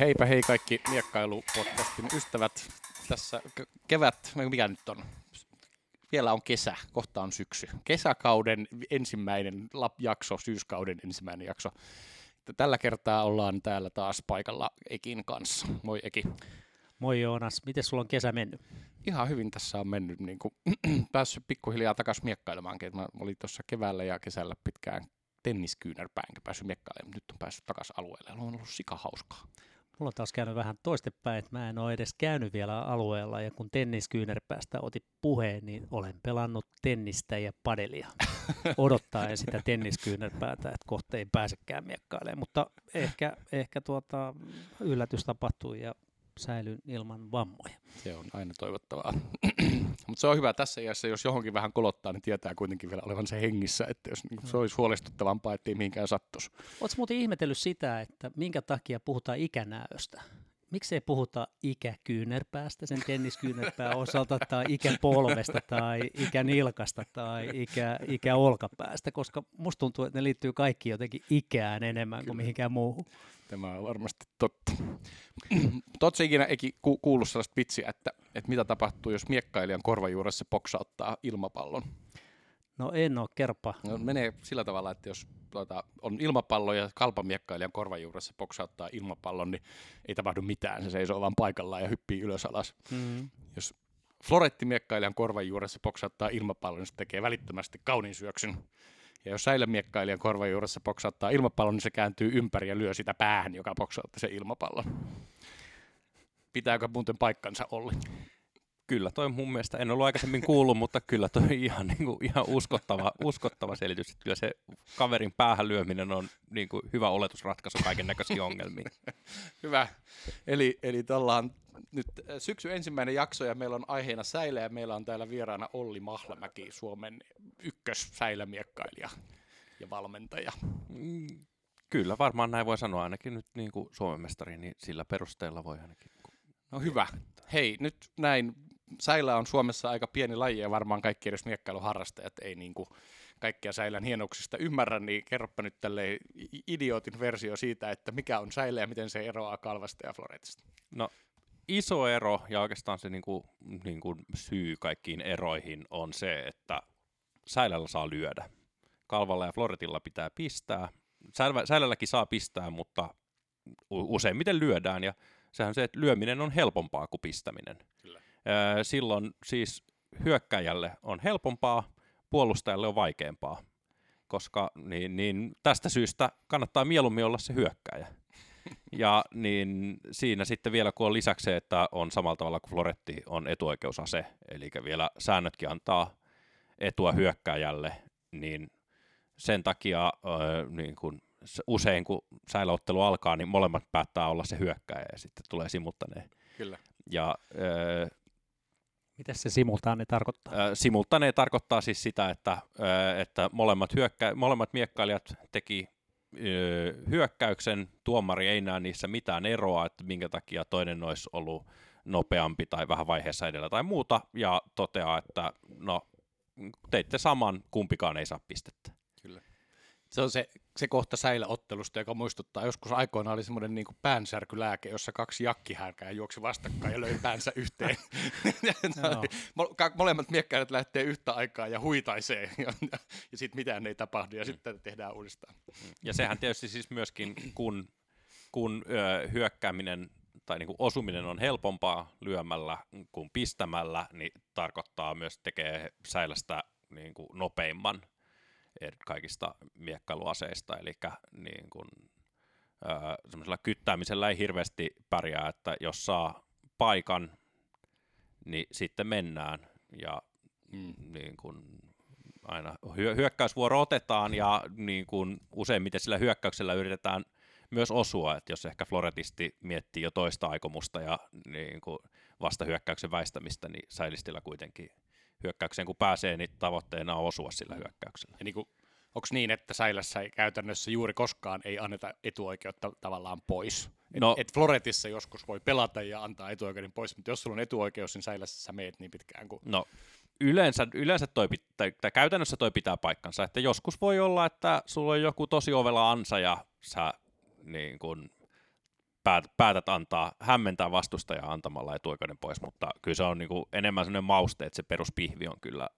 Heipä hei kaikki miekkailupodcastin ystävät. Tässä kevät, mikä nyt on? Vielä on kesä, kohta on syksy. Kesäkauden ensimmäinen jakso, syyskauden ensimmäinen jakso. Tällä kertaa ollaan täällä taas paikalla Ekin kanssa. Moi Eki. Moi Joonas, miten sulla on kesä mennyt? Ihan hyvin tässä on mennyt, niin kuin päässyt pikkuhiljaa takaisin miekkailemankin. Mä olin tuossa keväällä ja kesällä pitkään tenniskyynärpää, enkä päässyt miekkailemaan, nyt on päässyt takaisin alueelle. On ollut sikahauskaa. Mulla on taas käynyt vähän toistepäin, että mä en ole edes käynyt vielä alueella, ja kun tenniskyynärpäästä otin puheen, niin olen pelannut tennistä ja padelia odottaen sitä tenniskyynärpäätä, että kohta ei pääsekään miekkailemaan, mutta ehkä yllätys tapahtui ja säilyn ilman vammoja. Se on aina toivottavaa. Mutta se on hyvä tässä iässä, jos johonkin vähän kolottaa, niin tietää kuitenkin vielä olevan se hengissä, että jos se olisi huolestuttavampaa, ettei mihinkään sattuisi. Oletko muuten ihmetellyt sitä, että minkä takia puhutaan ikänäöstä? Miksi ei puhuta ikäkyynärpäästä, sen tenniskyynärpää osalta, tai ikäpolvesta, tai ikänilkasta, tai ikäolkapäästä, koska musta tuntuu, että ne liittyy kaikki jotenkin ikään enemmän Kyllä. kuin mihinkään muuhun. Tämä on varmasti totta. Oletko ikinä kuullut sellaista vitsiä, että mitä tapahtuu, jos miekkailijan korvajuuressa poksauttaa ilmapallon? No en ole, kerpa. No, menee sillä tavalla, että jos on ilmapallo ja kalpamiekkailijan korvajuuressa poksauttaa ilmapallon, niin ei tapahdu mitään. Se seisoo vaan paikallaan ja hyppii ylös alas. Mm-hmm. Jos florettimiekkailijan korvajuuressa poksauttaa ilmapallon, niin se tekee välittömästi kauniin syöksyn. Ja jos säilämiekkailijan korvajuuressa poksauttaa ilmapallon, niin se kääntyy ympäri ja lyö sitä päähän, joka poksauttaa sen ilmapallon. Pitääkö muuten paikkansa, Olli? Kyllä, toi mun mielestä, en ollut aikaisemmin kuullut, mutta kyllä toi ihan, niin kuin, ihan uskottava selitys. Kyllä se kaverin päähän lyöminen on niin kuin, hyvä oletusratkaisu kaiken näköisiin ongelmiin. Hyvä. Eli ollaan nyt syksyn ensimmäinen jakso ja meillä on aiheena säilä ja meillä on täällä vieraana Olli Mahlamäki, Suomen ykkössäilämiekkailija ja valmentaja. Kyllä, varmaan näin voi sanoa ainakin nyt niin kuin Suomen mestari, niin sillä perusteella voi ainakin. No hyvä. Hei, nyt näin. Säilä on Suomessa aika pieni laji ja varmaan kaikki edes miekkailuharrastajat ei niinku kaikkia säilän hienouksista ymmärrä, niin kerropa nyt tälleen idiootin versio siitä, että mikä on säilä ja miten se eroaa kalvasta ja floretista. No iso ero ja oikeastaan se niinku syy kaikkiin eroihin on se, että säilällä saa lyödä. Kalvalla ja floretilla pitää pistää. Säilälläkin saa pistää, mutta useimmiten lyödään ja sehän se, että lyöminen on helpompaa kuin pistäminen. Kyllä. Silloin siis hyökkäjälle on helpompaa, puolustajalle on vaikeampaa, koska niin tästä syystä kannattaa mieluummin olla se hyökkäjä. Ja niin siinä sitten vielä kun on lisäksi se, että on samalla tavalla kuin floretti on etuoikeusase, eli vielä säännötkin antaa etua hyökkäjälle, niin sen takia niin kuin usein kun säiläottelu alkaa, niin molemmat päättää olla se hyökkäjä ja sitten tulee simultaneen. Kyllä. Ja mitäs se simultaane tarkoittaa? Simultaane tarkoittaa siis sitä, että molemmat miekkailijat teki hyökkäyksen, tuomari ei näe niissä mitään eroa, että minkä takia toinen olisi ollut nopeampi tai vähän vaiheessa edellä tai muuta, ja toteaa, että no teitte saman, kumpikaan ei saa pistettä. Kyllä. Se on se kohta säiläottelusta, joka muistuttaa. Joskus aikoina oli semmoinen niin kuin päänsärkylääke, jossa kaksi jakkihärkää juoksi vastakkain ja löi päänsä yhteen. Molemmat miekkäilijät lähtee yhtä aikaa ja huitaisee, ja sitten mitään ei tapahdu, ja sitten tehdään uudestaan. Ja sehän tietysti siis myöskin, kun hyökkääminen tai niin kuin osuminen on helpompaa lyömällä kuin pistämällä, niin tarkoittaa myös tekee säilästä niin kuin nopeimman kaikista miekkailuaseista, eli niin kun, semmoisella kyttäämisellä ei hirveästi pärjää, että jos saa paikan, niin sitten mennään ja niin kun aina hyökkäysvuoro otetaan ja niin kun useimmiten sillä hyökkäyksellä yritetään myös osua, että jos ehkä floretisti miettii jo toista aikomusta ja niin kun vasta hyökkäyksen väistämistä, niin säilistillä kuitenkin hyökkäykseen kun pääsee, niin tavoitteena on osua sillä hyökkäyksellä. Ja niin kuin, onko niin, että säilässä käytännössä juuri koskaan ei anneta etuoikeutta tavallaan pois? No, et floretissa joskus voi pelata ja antaa etuoikeuden pois, mutta jos sulla on etuoikeus, niin säilässä sä meet niin pitkään kuin. No yleensä käytännössä toi pitää paikkansa, että joskus voi olla, että sulla on joku tosi ovela ansa ja sä niin kun päätät antaa, hämmentää vastustajaa antamalla etuoikeuden pois, mutta kyllä se on niin kuin enemmän sellainen mauste, että se peruspihvi on kyllä,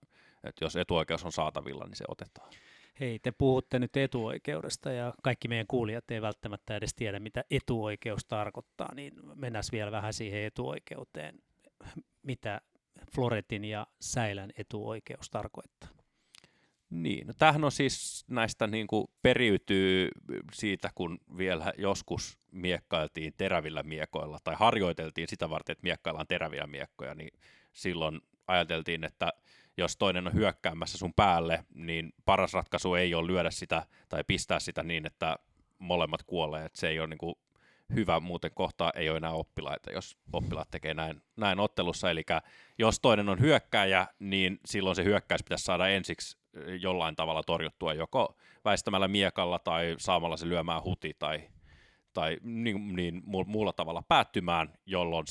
että jos etuoikeus on saatavilla, niin se otetaan. Hei, te puhutte nyt etuoikeudesta ja kaikki meidän kuulijat ei välttämättä edes tiedä, mitä etuoikeus tarkoittaa, niin mennään vielä vähän siihen etuoikeuteen. Mitä Floretin ja Säilän etuoikeus tarkoittaa? Niin, no tämähän on siis näistä niin kuin periytyy siitä, kun vielä joskus miekkailtiin terävillä miekoilla tai harjoiteltiin sitä varten, että miekkaillaan teräviä miekkoja, niin silloin ajateltiin, että jos toinen on hyökkäämässä sun päälle, niin paras ratkaisu ei ole lyödä sitä tai pistää sitä niin, että molemmat kuolee. Et se ei ole niin kuin hyvä, muuten kohta ei ole enää oppilaita, jos oppilaat tekee näin ottelussa. Eli jos toinen on hyökkääjä, niin silloin se hyökkäys pitäisi saada ensiksi jollain tavalla torjuttua, joko väistämällä miekalla tai saamalla se lyömään huti tai niin muulla tavalla päättymään, jolloin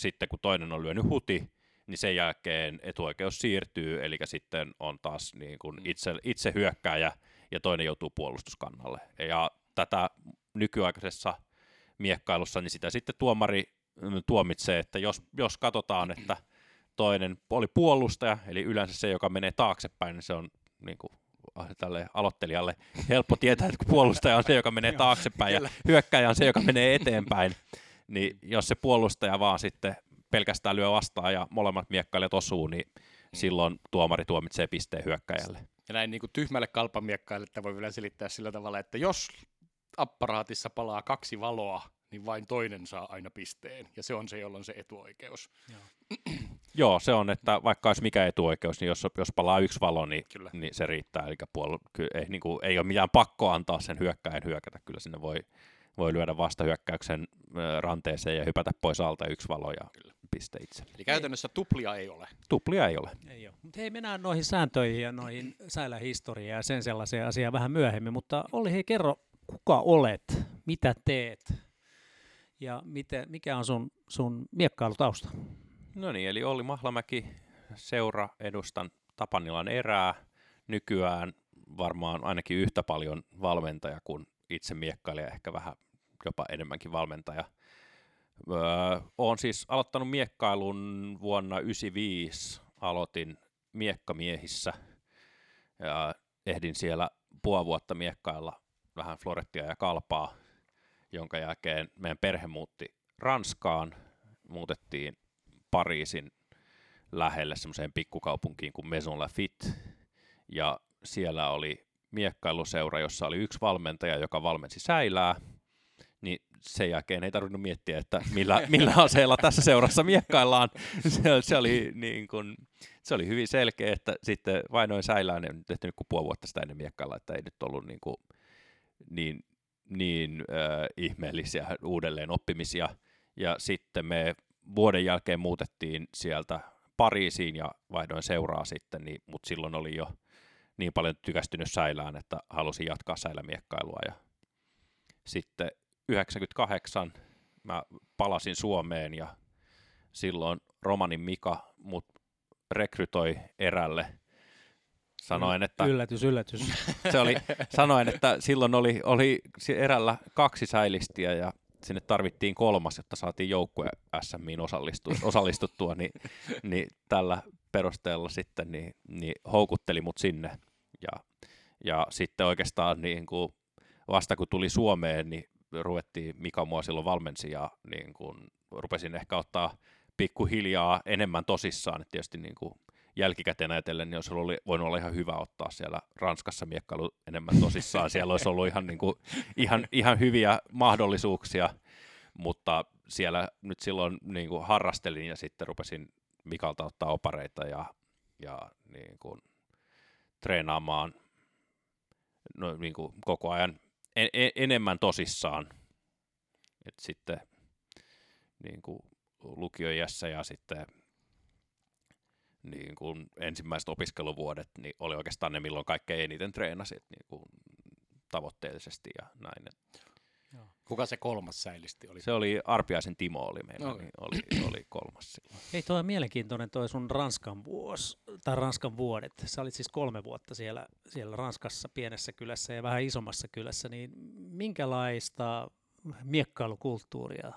sitten kun toinen on lyönyt huti, niin sen jälkeen etuoikeus siirtyy, eli sitten on taas niin kuin itse hyökkääjä ja toinen joutuu puolustuskannalle. Ja tätä nykyaikaisessa miekkailussa, niin sitä sitten tuomari tuomitsee, että jos katsotaan, että toinen oli puolustaja, eli yleensä se, joka menee taaksepäin, niin se on niin kuin tälle aloittelijalle helppo tietää, että kun puolustaja on se, joka menee taaksepäin ja hyökkääjä on se, joka menee eteenpäin, niin jos se puolustaja vaan sitten pelkästään lyö vastaan ja molemmat miekkailijat osuu, niin silloin tuomari tuomitsee pisteen hyökkäjälle. Ja näin niin kuin tyhmälle kalpamiekkailijalle voi vielä selittää sillä tavalla, että jos apparaatissa palaa kaksi valoa, niin vain toinen saa aina pisteen, ja se on se, jolloin se etuoikeus. Joo, se on, että vaikka olisi mikä etuoikeus, niin jos palaa yksi valo, niin se riittää. Eli ei ole mitään pakko antaa sen hyökkäjän hyökätä, kyllä sinne voi lyödä vastahyökkäyksen ranteeseen ja hypätä pois alta yksi valo ja piste itselle. Eli käytännössä tuplia ei ole. Tuplia ei ole. Ei ole. Mutta hei, mennään noihin sääntöihin ja noihin säilähistoriaan ja sen sellaisia asiaa vähän myöhemmin, mutta Olli, hei, kerro, kuka olet, mitä teet ja mikä on sun miekkailutausta? No niin, eli Olli Mahlamäki, edustan Tapanilan erää, nykyään varmaan ainakin yhtä paljon valmentaja kuin itse miekkailija, ehkä vähän jopa enemmänkin valmentaja. Olen siis aloittanut miekkailun vuonna 1995, aloitin miekkamiehissä ja ehdin siellä puoli vuotta miekkailla vähän florettia ja kalpaa, jonka jälkeen meidän perhe muutti Ranskaan, muutettiin Pariisin lähelle semmoiseen pikkukaupunkiin kuin Maison Lafitte, ja siellä oli miekkailuseura, jossa oli yksi valmentaja, joka valmensi säilää, niin sen jälkeen ei tarvinnut miettiä, että millä aseella tässä seurassa miekkaillaan. Se oli hyvin selkeä, että sitten vainoin säilään, en tehty nyt kuin puoli vuotta sitä ennen miekkailla, että ei nyt ollut niin ihmeellisiä uudelleen oppimisia. Ja sitten me vuoden jälkeen muutettiin sieltä Pariisiin ja vaihdoin seuraa sitten, niin, mutta silloin oli jo niin paljon tykästynyt säilään, että halusin jatkaa säilämiekkailua. Ja sitten 1998 mä palasin Suomeen ja silloin Romanin Mika mut rekrytoi erälle. Sanoin, että yllätys. Sanoin, että silloin oli erällä kaksi säilistiä ja sinne tarvittiin kolmas, jotta saatiin joukkue SM:iin osallistuttua, niin tällä perusteella sitten niin houkutteli mut sinne. Ja sitten oikeastaan niin kuin vasta kun tuli Suomeen, niin ruvettiin, Mika mua silloin valmensi ja niin kuin rupesin ehkä ottaa pikkuhiljaa enemmän tosissaan, että tietysti niin kuin jälkikäteen ajatellen, niin olisi voinut olla ihan hyvä ottaa siellä Ranskassa miekkailu enemmän tosissaan. Siellä olisi ollut ihan hyviä mahdollisuuksia, mutta siellä nyt silloin niin kuin harrastelin ja sitten rupesin Mikalta ottaa opareita ja niin kuin treenaamaan niin kuin koko ajan enemmän tosissaan. Et sitten niin kuin lukioiässä ja sitten niin kun ensimmäiset opiskeluvuodet niin oli oikeastaan ne, milloin kaikkein eniten treenasit niin kun tavoitteellisesti ja näin. Joo. Kuka se kolmas säilisti oli? Se oli Arpiaisen Timo oli meillä, okay. Niin oli kolmas silloin. Hei, toi on mielenkiintoinen toi sun Ranskan vuodet. Sä olit siis 3 vuotta siellä Ranskassa pienessä kylässä ja vähän isommassa kylässä, niin minkälaista miekkailukulttuuria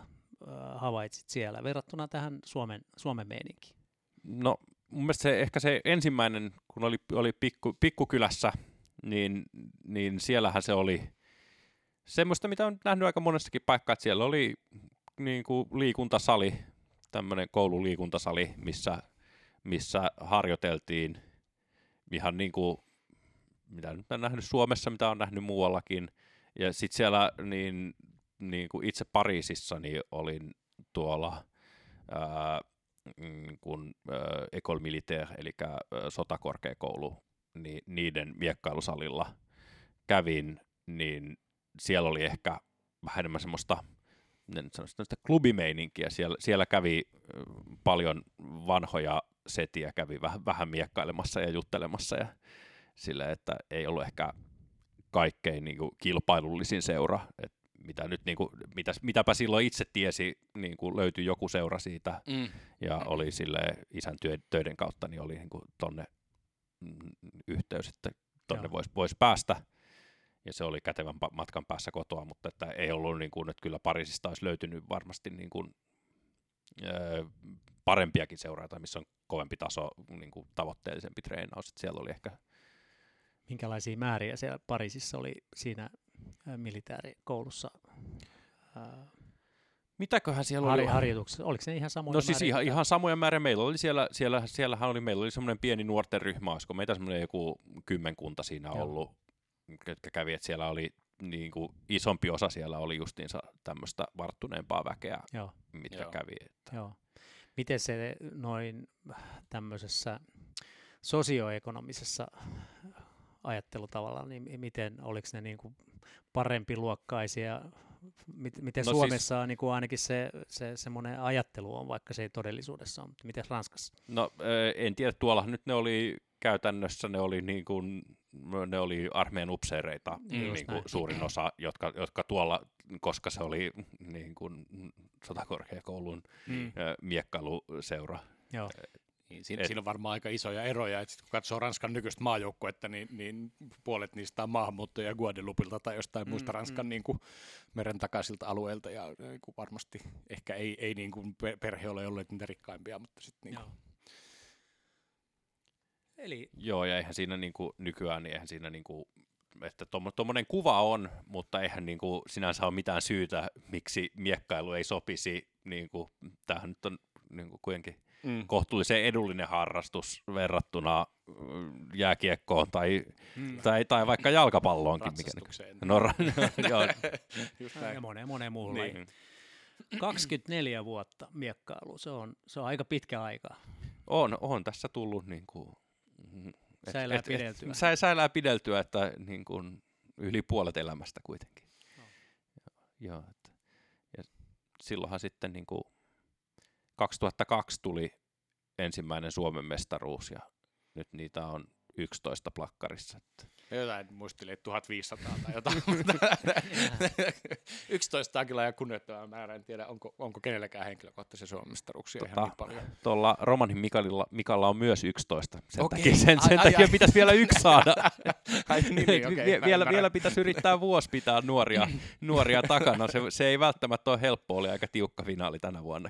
havaitsit siellä verrattuna tähän Suomen meininkiin? No mun mielestä se ensimmäinen, kun oli pikkukylässä, niin siellähän se oli semmoista, mitä on nähnyt aika monessakin paikkaa, että siellä oli niin kuin liikuntasali, tämmöinen koululiikuntasali, missä harjoiteltiin ihan niin kuin, mitä nyt on nähnyt Suomessa, mitä on nähnyt muuallakin. Ja sitten siellä niin kuin itse Pariisissa niin olin tuolla École Militaire, eli sotakorkeakoulu, niin niiden miekkailusalilla kävin, niin siellä oli ehkä vähän enemmän semmoista, sitä klubimeininkiä. Siellä kävi paljon vanhoja setiä, kävi vähän miekkailemassa ja juttelemassa ja sillä, että ei ollut ehkä kaikkein niin kuin kilpailullisin seura, että mitä nyt niin kuin, mitäpä silloin itse tiesi, niin kuin löytyi joku seura siitä ja oli sille isän töiden kautta niin oli niin kuin tonne yhteys, että tonne voisi päästä. Ja se oli kätevän matkan päässä kotoa, mutta että ei ollut niin kuin, että kyllä Pariisista olisi löytynyt varmasti niin kuin, parempiakin seuraita, missä on kovempi taso, niin kuin tavoitteellisempi treenaus, että siellä oli ehkä. Minkälaisia määriä siellä Pariisissa oli siinä militaarikoulussa? Mitäköhän siellä oli? Harjoituksessa, oliko ne ihan samoja määriä? No siis ihan samoja määriä. Meillä oli meillä oli semmoinen pieni nuorten ryhmä, olisiko meitä semmoinen joku kymmenkunta siinä ollut, jotka kävi, että siellä oli niin kuin isompi osa siellä oli justiinsa tämmöistä varttuneempaa väkeä, mitkä kävi. Että. Joo. Miten se noin tämmöisessä sosioekonomisessa ajattelutavalla, niin miten, oliko ne niin kuin parempiluokkaisia, miten no Suomessa siis, niin kuin ainakin se semmoinen ajattelu on, vaikka se ei todellisuudessa ole, mutta miten Ranskassa? No en tiedä, tuolla nyt ne oli käytännössä, ne oli armeijan upseereita niin kuin suurin osa, jotka tuolla, koska se oli niin kuin sotakorkeakoulun miekkailuseura. Joo. Siinä on varmaan aika isoja eroja, että kun katsoo Ranskan nykyistä maajoukkuetta, niin puolet niistä on maahanmuuttajia Guadeloupelta tai jostain muista Ranskan niin kuin merentakaisilta alueilta, ja niin kuin varmasti ehkä ei niin kuin perhe ole ollut niitä rikkaimpia, mutta sitten niin kuin. Eli joo, ja eihän siinä niin kuin nykyään, niin eihän siinä niin kuin, että tuommoinen kuva on, mutta eihän niin kuin sinänsä ole mitään syytä, miksi miekkailu ei sopisi, niin kuin, tämähän nyt on niin kuin kuitenkin kohtuullisen edullinen harrastus verrattuna jääkiekkoon tai vaikka jalkapalloonkin. Ja moneen muuhun lajiin. 24 vuotta miekkailu, se on aika pitkä aika. On tässä tullut niin kuin säilää pideltyä, että niin kuin yli puolet elämästä kuitenkin. No. Ja silloinhan sitten niin kuin 2002 tuli ensimmäinen Suomen mestaruus ja nyt niitä on 11 plakkarissa. Jotain muistelin, että 1500 tai jotain. 11 on kyllä ja kunnioittava määrä. En tiedä, onko kenelläkään henkilökohtaisia Suomen mestaruuksia ihan niin paljon. Tuolla Romanin Mikalla on myös 11. Sen takia pitäisi vielä yksi saada. Vielä pitäisi yrittää vuosi pitää nuoria takana. Se ei välttämättä ole helppoa, oli aika tiukka finaali tänä vuonna.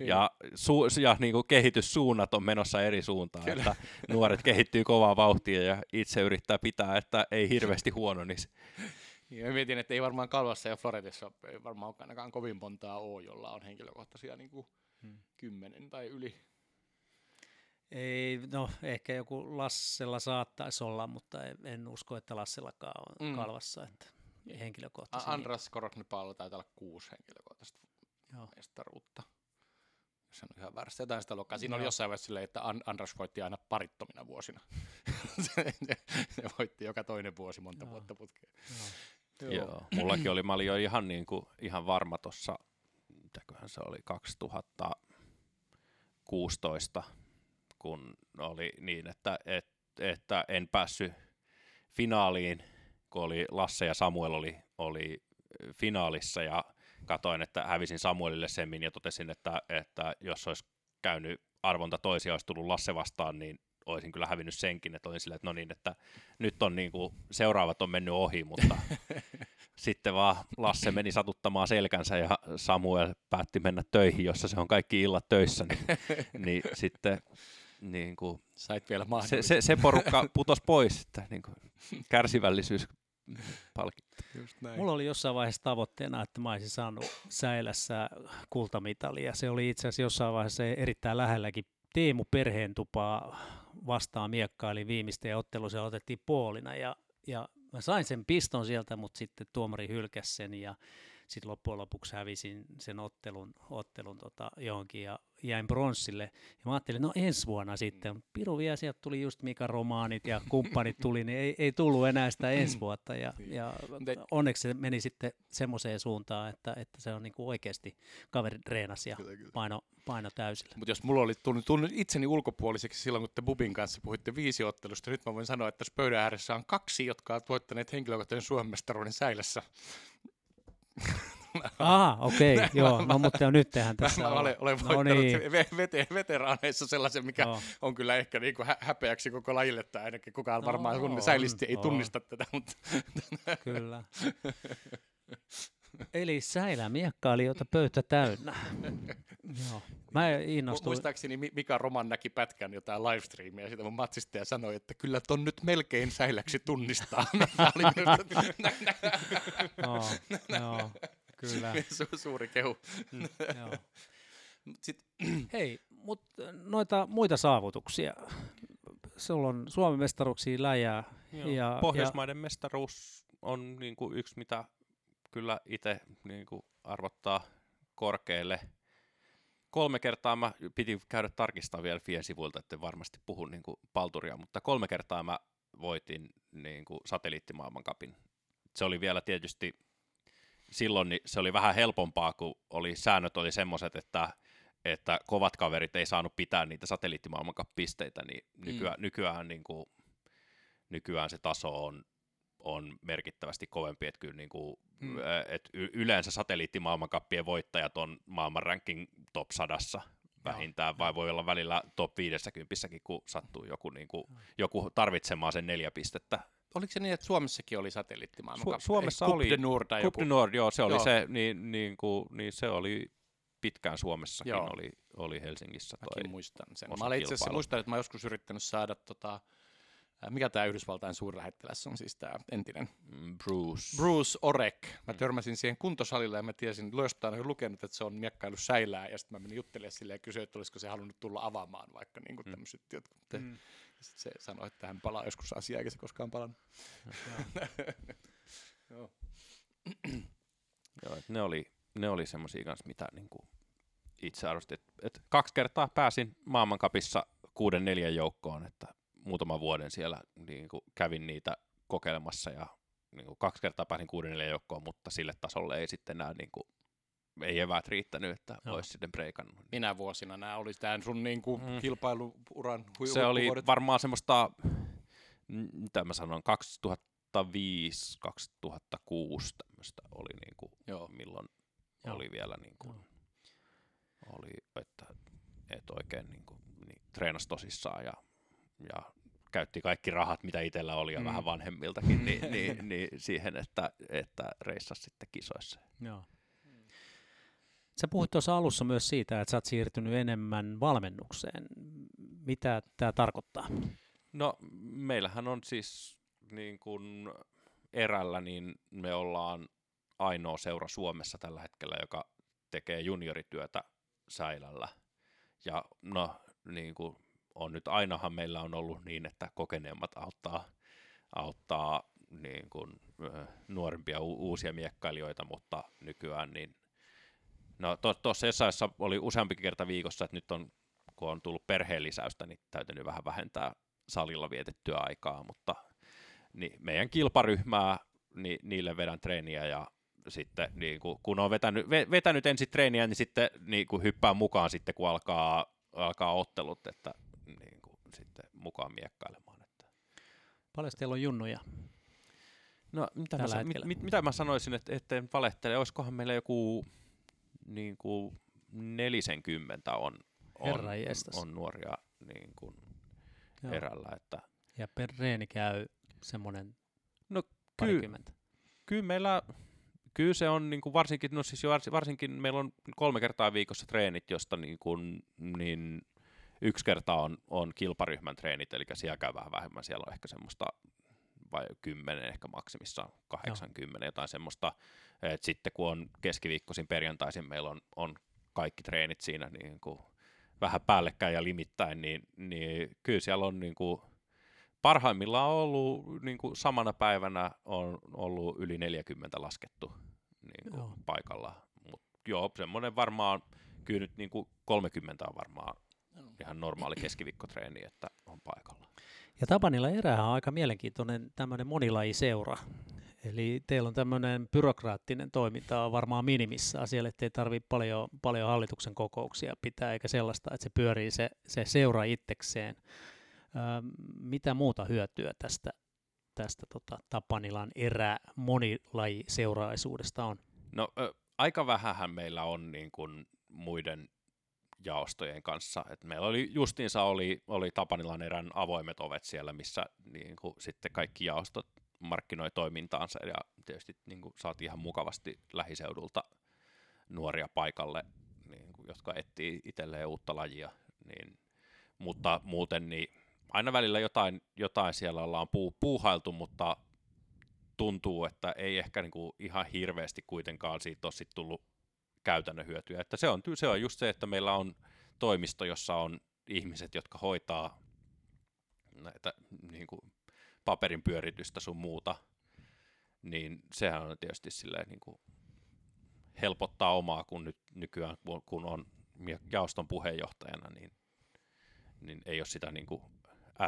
Ja kehityssuunnat on menossa eri suuntaan. Että nuoret kehittyy kovaa vauhtia ja itse yrittää pitää, että ei hirveästi huononisi. Ja mietin, että ei varmaan Kalvassa ja Floretissa ei varmaan ainakaan kovin montaa ole, jolla on henkilökohtaisia niin kuin 10 tai yli. Ei, no ehkä joku Lassella saattaisi olla, mutta en usko, että Lassellakaan on Kalvassa. Että henkilökohtaisia. Andras Koroknipaalla taitaa olla 6 henkilökohtaista mestaruutta. Se on ihan väärästä jotain sitä luokkaa. Siinä oli jossain vaiheessa silleen, että Andras voitti aina parittomina vuosina. Se voitti joka toinen vuosi monta vuotta putkeen. Joo. Mullakin oli, mä olin jo ihan, niin kuin, ihan varma tuossa, mitäköhän se oli, 2016, kun oli niin, että en päässyt finaaliin, kun oli Lasse ja Samuel oli finaalissa ja katoin, että hävisin Samuelille semmin ja totesin, että jos olisi käynyt arvonta toisia, olisi tullut Lasse vastaan, niin olisin kyllä hävinnyt senkin, että olin silleen, että no niin, että nyt on niin kuin, seuraavat on mennyt ohi, mutta sitten vaan Lasse meni satuttamaan selkänsä ja Samuel päätti mennä töihin, jossa se on kaikki illat töissä, niin sitten niin kuin sait vielä se porukka putosi pois, että niin kuin kärsivällisyys palkittu. Mulla oli jossain vaiheessa tavoitteena, että mä olisin saanut Säilässä kultamitalia. Se oli itse asiassa jossain vaiheessa erittäin lähelläkin. Teemu Perheen tupaa vastaan miekkaili viimeisten ottelun, se otettiin puolina ja mä sain sen piston sieltä, mutta sitten tuomari hylkäsi sen ja sitten loppujen lopuksi hävisin sen ottelun johonkin ja jäin bronssille. Ja mä ajattelin, no ensi vuonna sitten. Piru vielä sieltä tuli just Mika Romanit ja kumppanit tuli, niin ei tullut enää sitä ensi vuotta. Ja onneksi se meni sitten semmoiseen suuntaan, että se on niinku oikeasti kaveri treenasi ja paino täysillä. Mutta jos mulla oli tullut itseni ulkopuoliseksi silloin, kun te Bubin kanssa puhuitte 5 ottelusta, nyt mä voin sanoa, että tässä pöydän ääressä on 2, jotka ovat voittaneet henkilökohtaisen Suomen mestaruuden Säilässä. Aha, okei, okay, joo, no mutta nyttehän tässä mä olen voittanut veteraaneissa sellaisen, mikä on kyllä ehkä niin kuin häpeäksi koko lajille, tai ainakin kukaan varmaan kun Säilisti ei tunnista tätä, mutta... Kyllä. Eli Säilä miekkailijoita pöytä täynnä. Joo. Mä innostuin. Muistaakseni Mika Roman näki pätkän jotain livestreamia siitä mun matsista ja sanoi, että kyllä ton nyt melkein Säiläksi tunnistaa. Joo, kyllä. Suuri kehu. Joo. Hei, mutta noita muita saavutuksia. Sulla on Suomen mestaruuksia läjää. Ja Pohjoismaiden mestaruus on niinku yksi, mitä kyllä itse niinku arvottaa korkealle. 3 kertaa mä piti käydä tarkistamaan vielä FIE-sivuilta, että varmasti puhun niinku palturia, mutta 3 kertaa mä voitin niinku satelliittimaailmankapin. Se oli vielä tietysti silloin niin se oli vähän helpompaa, kun oli säännöt oli semmoiset, että kovat kaverit ei saanut pitää niitä satelliittimaailmankappisteitä, niin nykyään se taso on merkittävästi kovempi, että kyllä niin kuin, että yleensä satelliittimaailmankappien voittajat on maailman ranking top 100 vähintään, vai voi olla välillä top 50, kun sattuu joku tarvitsemaan sen 4 pistettä. Oliko se niin, että Suomessakin oli satelliittimaailmankappi? Suomessa ei, oli. Coup de Nord tai joku. Coup de Nord, joo, se oli se, niin se oli pitkään Suomessakin, oli Helsingissä. Mäkin muistan sen. Mä olen itse asiassa muistan, että mä joskus yrittänyt saada... Mikä tämä Yhdysvaltain suurlähettiläs on siis tämä entinen? Bruce Oreck. Mä törmäsin siihen kuntosalilla ja mä tiesin, löystään olen lukenut, että se on miekkailu Säilää. Ja sitten mä menin juttelemaan sille ja kysyin, että olisiko se halunnut tulla avaamaan vaikka niin tämmöiset jotkut. Sitten se sanoi, että hän palaa joskus asiaa, eikä se koskaan palannut. Ne oli semmoisia kanssa, mitä niinku itse arvostin. Et 2 kertaa pääsin maailmankapissa 6-4 joukkoon, että muutaman vuoden siellä niin kuin kävin niitä kokeilemassa ja niin kuin 2 kertaa pääsin 6-4 joukkoon, mutta sille tasolle ei sitten enää niin kuin, ei eväät riittänyt, että olisi sitten breikannut. Minä vuosina nämä oli tämän sun niin kuin kilpailuuran huippuvuodet? Se oli varmaan semmoista, mitä mä sanon, 2005-2006 tämmöistä oli niin kuin, milloin oli vielä niin kuin, oli, että et oikein niin kuin, niin, treenasi tosissaan ja käytti kaikki rahat, mitä itsellä oli ja vähän vanhemmiltakin, niin siihen, että reissasi sitten kisoissa. Joo. Sä puhuit tuossa alussa myös siitä, että sä oot siirtynyt enemmän valmennukseen. Mitä tämä tarkoittaa? No meillähän on siis niin kuin erällä, niin me ollaan ainoa seura Suomessa tällä hetkellä, joka tekee juniorityötä Säilällä. Ja no niin kuin on nyt ainahan meillä on ollut niin, että kokeneemmat auttaa niin kuin, nuorempia uusia miekkailijoita, mutta nykyään niin no tuossa Essayssa oli useampikin kerta viikossa, että nyt on, kun on tullut perheen lisäystä, niin täytynyt vähän vähentää salilla vietettyä aikaa, mutta niin meidän kilparyhmää, niin niille vedän treeniä ja sitten niin kun on vetänyt ensin treeniä, niin sitten niin kuin hyppää mukaan sitten, kun alkaa ottelut, että niin kuin sitten mukaan miekkailemaan. Että. Paljon teillä on junnuja? No, mitä mä sanoisin, että en valehtele. Olisikohan meillä joku niin kuin 40 on nuoria niin kuin erällä. Että. Ja per reeni käy semmoinen 20. Kyllä meillä Kyllä se on niin kuin varsinkin, no siis varsinkin meillä on 3 kertaa viikossa treenit, josta niin kuin, niin 1 kerta on kilparyhmän treenit, eli siellä käy vähän vähemmän, siellä on ehkä semmoista vai 10 ehkä maksimissaan 80 jotain semmoista, että sitten kun on keskiviikkoisin perjantaisin meillä on kaikki treenit siinä niin kuin vähän päällekkäin ja limittäin, niin kyllä siellä on niin kuin parhaimmillaan on ollut niin kuin samana päivänä on ollut yli 40 laskettu niin kuin paikalla, mut joo semmoinen varmaan kyllä nyt niin kuin 30 on varmaan ihan normaali keskiviikkotreeni, että on paikalla. Ja Tapanilan erä on aika mielenkiintoinen tämmöinen monilajiseura. Eli teillä on tämmöinen byrokraattinen toiminta varmaan minimissään siellä, ettei tarvitse paljon hallituksen kokouksia pitää eikä sellaista, että se pyörii se seura itsekseen. Mitä muuta hyötyä tästä Tapanilan erä monilajiseuraisuudesta on? No aika vähähän meillä on niin kuin muiden jaostojen kanssa. Et meillä oli justiinsa oli Tapanilan erän avoimet ovet siellä, missä niin kuin sitten kaikki jaostot markkinoi toimintaansa ja tietysti niin kuin saatiin ihan mukavasti lähiseudulta nuoria paikalle, niin kuin, jotka etsii itselleen uutta lajia. Niin, mutta muuten niin aina välillä jotain siellä ollaan puuhailtu, mutta tuntuu, että ei ehkä niin kuin ihan hirveästi kuitenkaan siitä ole sit tullut käytännön hyötyä. Että se on just se, että meillä on toimisto, jossa on ihmiset, jotka hoitaa näitä niin kuin paperin pyöritystä sun muuta, niin sehän on tietysti silleen niin kuin helpottaa omaa, kun nyt nykyään kun on jaoston puheenjohtajana, niin ei ole sitä niin kuin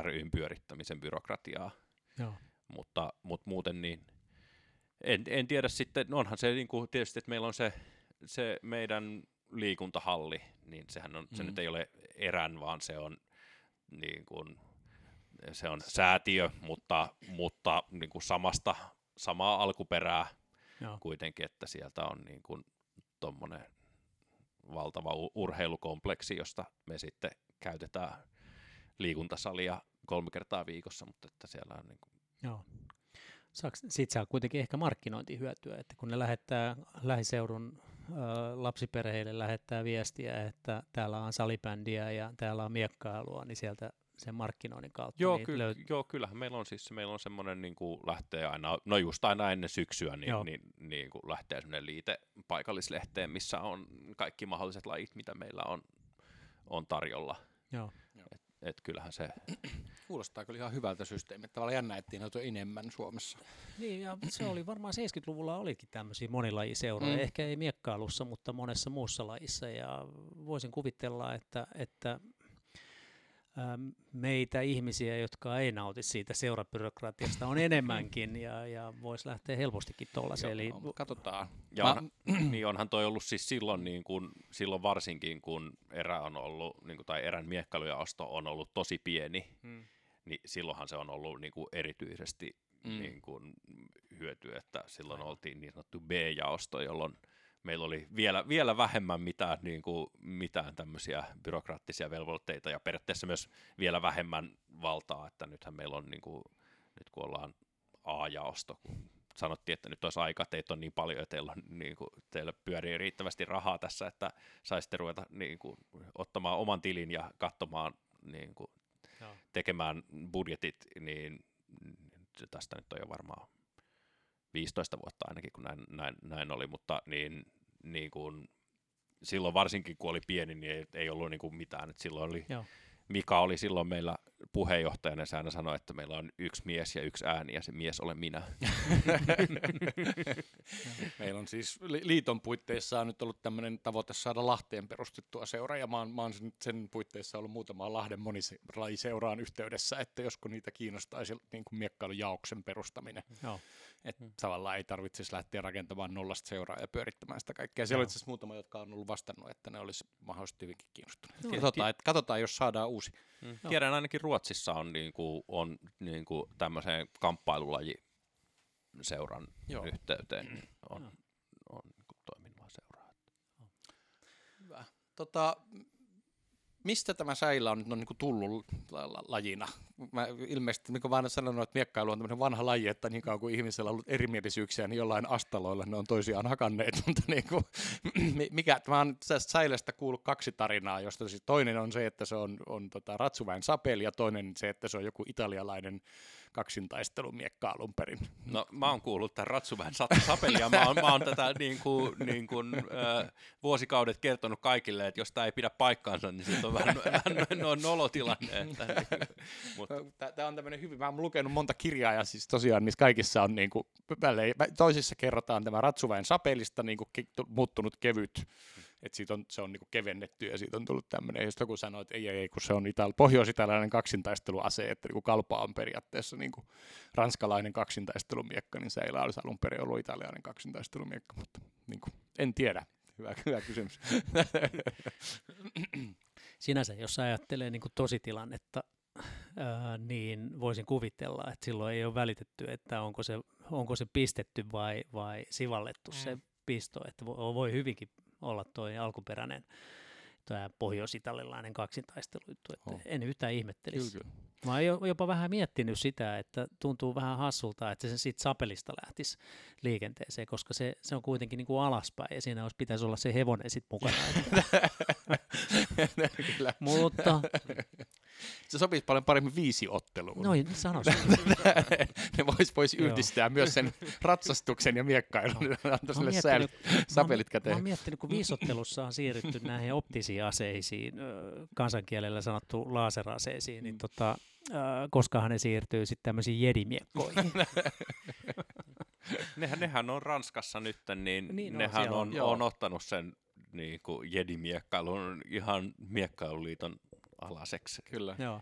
ry:n pyörittämisen byrokratiaa. Joo. Mutta muuten niin en tiedä sitten, onhan se niin kuin tietysti, että meillä on se meidän liikuntahalli, niin sehän on, se nyt ei ole erän, vaan se on niin kuin, se on säätiö, mutta niin kuin samaa alkuperää. Joo. Kuitenkin, että sieltä on niin kuin tommonen valtava urheilukompleksi, josta me sitten käytetään liikuntasalia 3 kertaa viikossa, mutta että siellä on niin kuin. Joo. Siitä saa kuitenkin ehkä markkinointihyötyä, että kun ne lähettää lähiseudun lapsiperheille lähettää viestiä, että täällä on salibändiä ja täällä on miekkailua, niin sieltä sen markkinoinnin kautta. Joo, niin kyllähän meillä on semmoinen niin kuin lähtee aina, no just aina ennen syksyä, niin kuin lähtee semmoinen liite paikallislehteen, missä on kaikki mahdolliset lajit, mitä meillä on tarjolla. Joo. Et kyllähän se kuulostaa kyllä ihan hyvältä systeemiltä. Tavallaan jännä, ettei noita enemmän Suomessa. Niin, ja se oli varmaan 70-luvulla olikin tämmöisiä monilajiseuroja. Ehkä ei miekkailussa, mutta monessa muussa lajissa. Ja voisin kuvitella, että meitä ihmisiä, jotka ei nauti siitä seurabyrokratiasta, on enemmänkin ja voisi lähteä helpostikin tuollaiseen. Eli katsotaan. Ja niin onhan toi ollut siis silloin, niin kun, silloin varsinkin, kun erä on ollut, niin kun, tai erän miekkailujaosto on ollut tosi pieni, niin silloinhan se on ollut niin kun, erityisesti niin kun, hyöty, että silloin oltiin niin sanottu B-jaosto, jolloin meillä oli vielä vähemmän mitään tämmöisiä byrokraattisia velvoitteita ja periaatteessa myös vielä vähemmän valtaa, että nythän meillä on, niin kuin, nyt kun ollaan A-jaosto, kun sanottiin, että nyt olisi aika, teitä on niin paljon ja teillä, on, niin kuin, teillä pyörii riittävästi rahaa tässä, että saisitte ruveta niin kuin, ottamaan oman tilin ja katsomaan, niin kuin, tekemään budjetit, niin tästä nyt on jo varmaan 15 vuotta ainakin, kun näin oli, mutta niin kuin silloin varsinkin, kun oli pieni, niin ei ollut niin kuin mitään. Et silloin oli, Mika oli silloin meillä puheenjohtajana, ja se aina sanoi, että meillä on 1 mies ja 1 ääni, ja se mies olen minä. Meillä on siis liiton puitteissa on nyt ollut tämmöinen tavoite saada Lahteen perustettua seura, ja mä oon sen puitteissa ollut muutamaan Lahden monilajiseuraan yhteydessä, että joskus niitä kiinnostaisi niin kuin miekkailujaoksen perustaminen. Joo. Että tavallaan ei tarvitsisi lähteä rakentamaan nollasta seuraa ja pyörittämään sitä kaikkea. Siellä on itse asiassa muutama, jotka on ollut vastannut, että ne olisi mahdollisesti hyvinkin kiinnostuneet. No, katsotaan, jos saadaan uusi. Tiedän ainakin Ruotsissa on, niin kuin tämmöiseen kamppailulajiseuran yhteyteen on niin toiminut seuraa. Hyvä. mistä tämä säilä on nyt niin kuin tullut lajina? Mä ilmeisesti, niin kuin mä aina sanonut, että miekkailu on tämmöinen vanha laji, että niin kauan kuin ihmisellä on ollut erimielisyyksiä, niin jollain astaloilla ne on toisiaan hakanneet. Mutta niin kuin, mikä, mä oon tästä säilästä kuullut kaksi tarinaa, josta siis toinen on se, että se on Ratsuväen sapeli, ja toinen se, että se on joku italialainen kaksintaistelu-miekka alun perin. No mä oon kuullut tämän Ratsuväen sapelia, mä oon tätä niin kuin vuosikaudet kertonut kaikille, että jos tämä ei pidä paikkaansa, niin sitten on vähän nolotilanne. Tämä on tämmöinen hyvin, mä oon lukenut monta kirjaa ja siis tosiaan niissä kaikissa on niin kuin, toisissa kerrotaan tämä Ratsuväen sapelista niin kuin muuttunut kevyt. Että siitä on, se on niinku kevennetty ja siitä on tullut tämmöinen, jos joku sanoo, että ei, kun se on pohjois-italialainen kaksintaisteluase, että niinku kalpa on periaatteessa niinku ranskalainen kaksintaistelu-miekka, niin se ei olisi alun perin ollut italialainen kaksintaistelu-miekka, mutta niinku, en tiedä. Hyvä kysymys. Sinänsä, jos ajattelee niinku tositilannetta, niin voisin kuvitella, että silloin ei ole välitetty, että onko se pistetty vai sivallettu se pisto, että voi hyvinkin olla tuo alkuperäinen pohjois-italialainen kaksintaistelujuttu. En yhtään ihmettelisi. Mä oon jopa vähän miettinyt sitä, että tuntuu vähän hassulta, että se siitä sapelista lähtisi liikenteeseen, koska se on kuitenkin niin kuin alaspäin ja siinä pitäisi olla se hevonen sitten mukana. Mutta se sopisi paljon paremmin viisiotteluun. No sano se. Ne voisi yhdistää myös sen ratsastuksen ja miekkailun. Antaa sille sapelit käteen. Mä oon miettinyt, kun viisiottelussa on siirrytty näihin optisiin aseisiin, kansankielellä sanottu laaseraseisiin, niin koskahan ne siirtyy sitten tämmöisiin jedimiekkoihin. Nehän on Ranskassa nyt, niin nehän on ottanut sen niin kuin jedimiekkailun ihan miekkailuliiton alaseksi. Kyllä. Joo.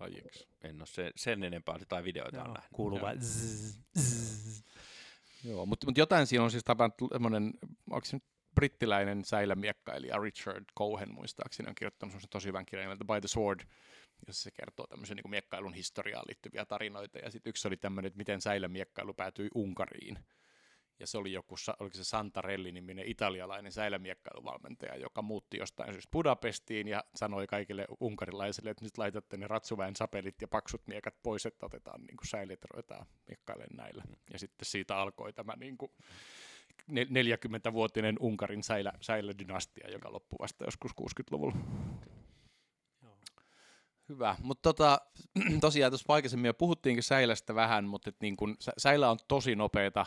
Lajiksi. En ole sen enempää tai videoita on nähnyt. Kuuluva zzz. Joo, mutta jotain siinä on siis tapahtunut semmoinen, onko se nyt brittiläinen säilämiekkailija Richard Cohen muistaakseni on kirjoittanut semmoisen tosi hyvän kirjan nimeltä By the Sword, jossa se kertoo tämmöisen niin kuin miekkailun historiaan liittyviä tarinoita. Ja sitten yksi oli tämmöinen, että miten säilämiekkailu päätyi Unkariin. Ja se oli joku, oliko se Santarelli-niminen italialainen säilämiekkailuvalmentaja, joka muutti jostain syystä Budapestiin ja sanoi kaikille unkarilaisille, että nyt laitatte ne Ratsuväen sapelit ja paksut miekat pois, että otetaan niin kuin säilit ja ruvetaan miekkailemaan näillä. Ja sitten siitä alkoi tämä niin kuin 40-vuotinen Unkarin säilödynastia, joka loppui vasta joskus 60-luvulla. Hyvä, mutta tosiaan tuossa aikaisemmin jo puhuttiinkin säilästä vähän, mutta niin kun, säilä on tosi nopeata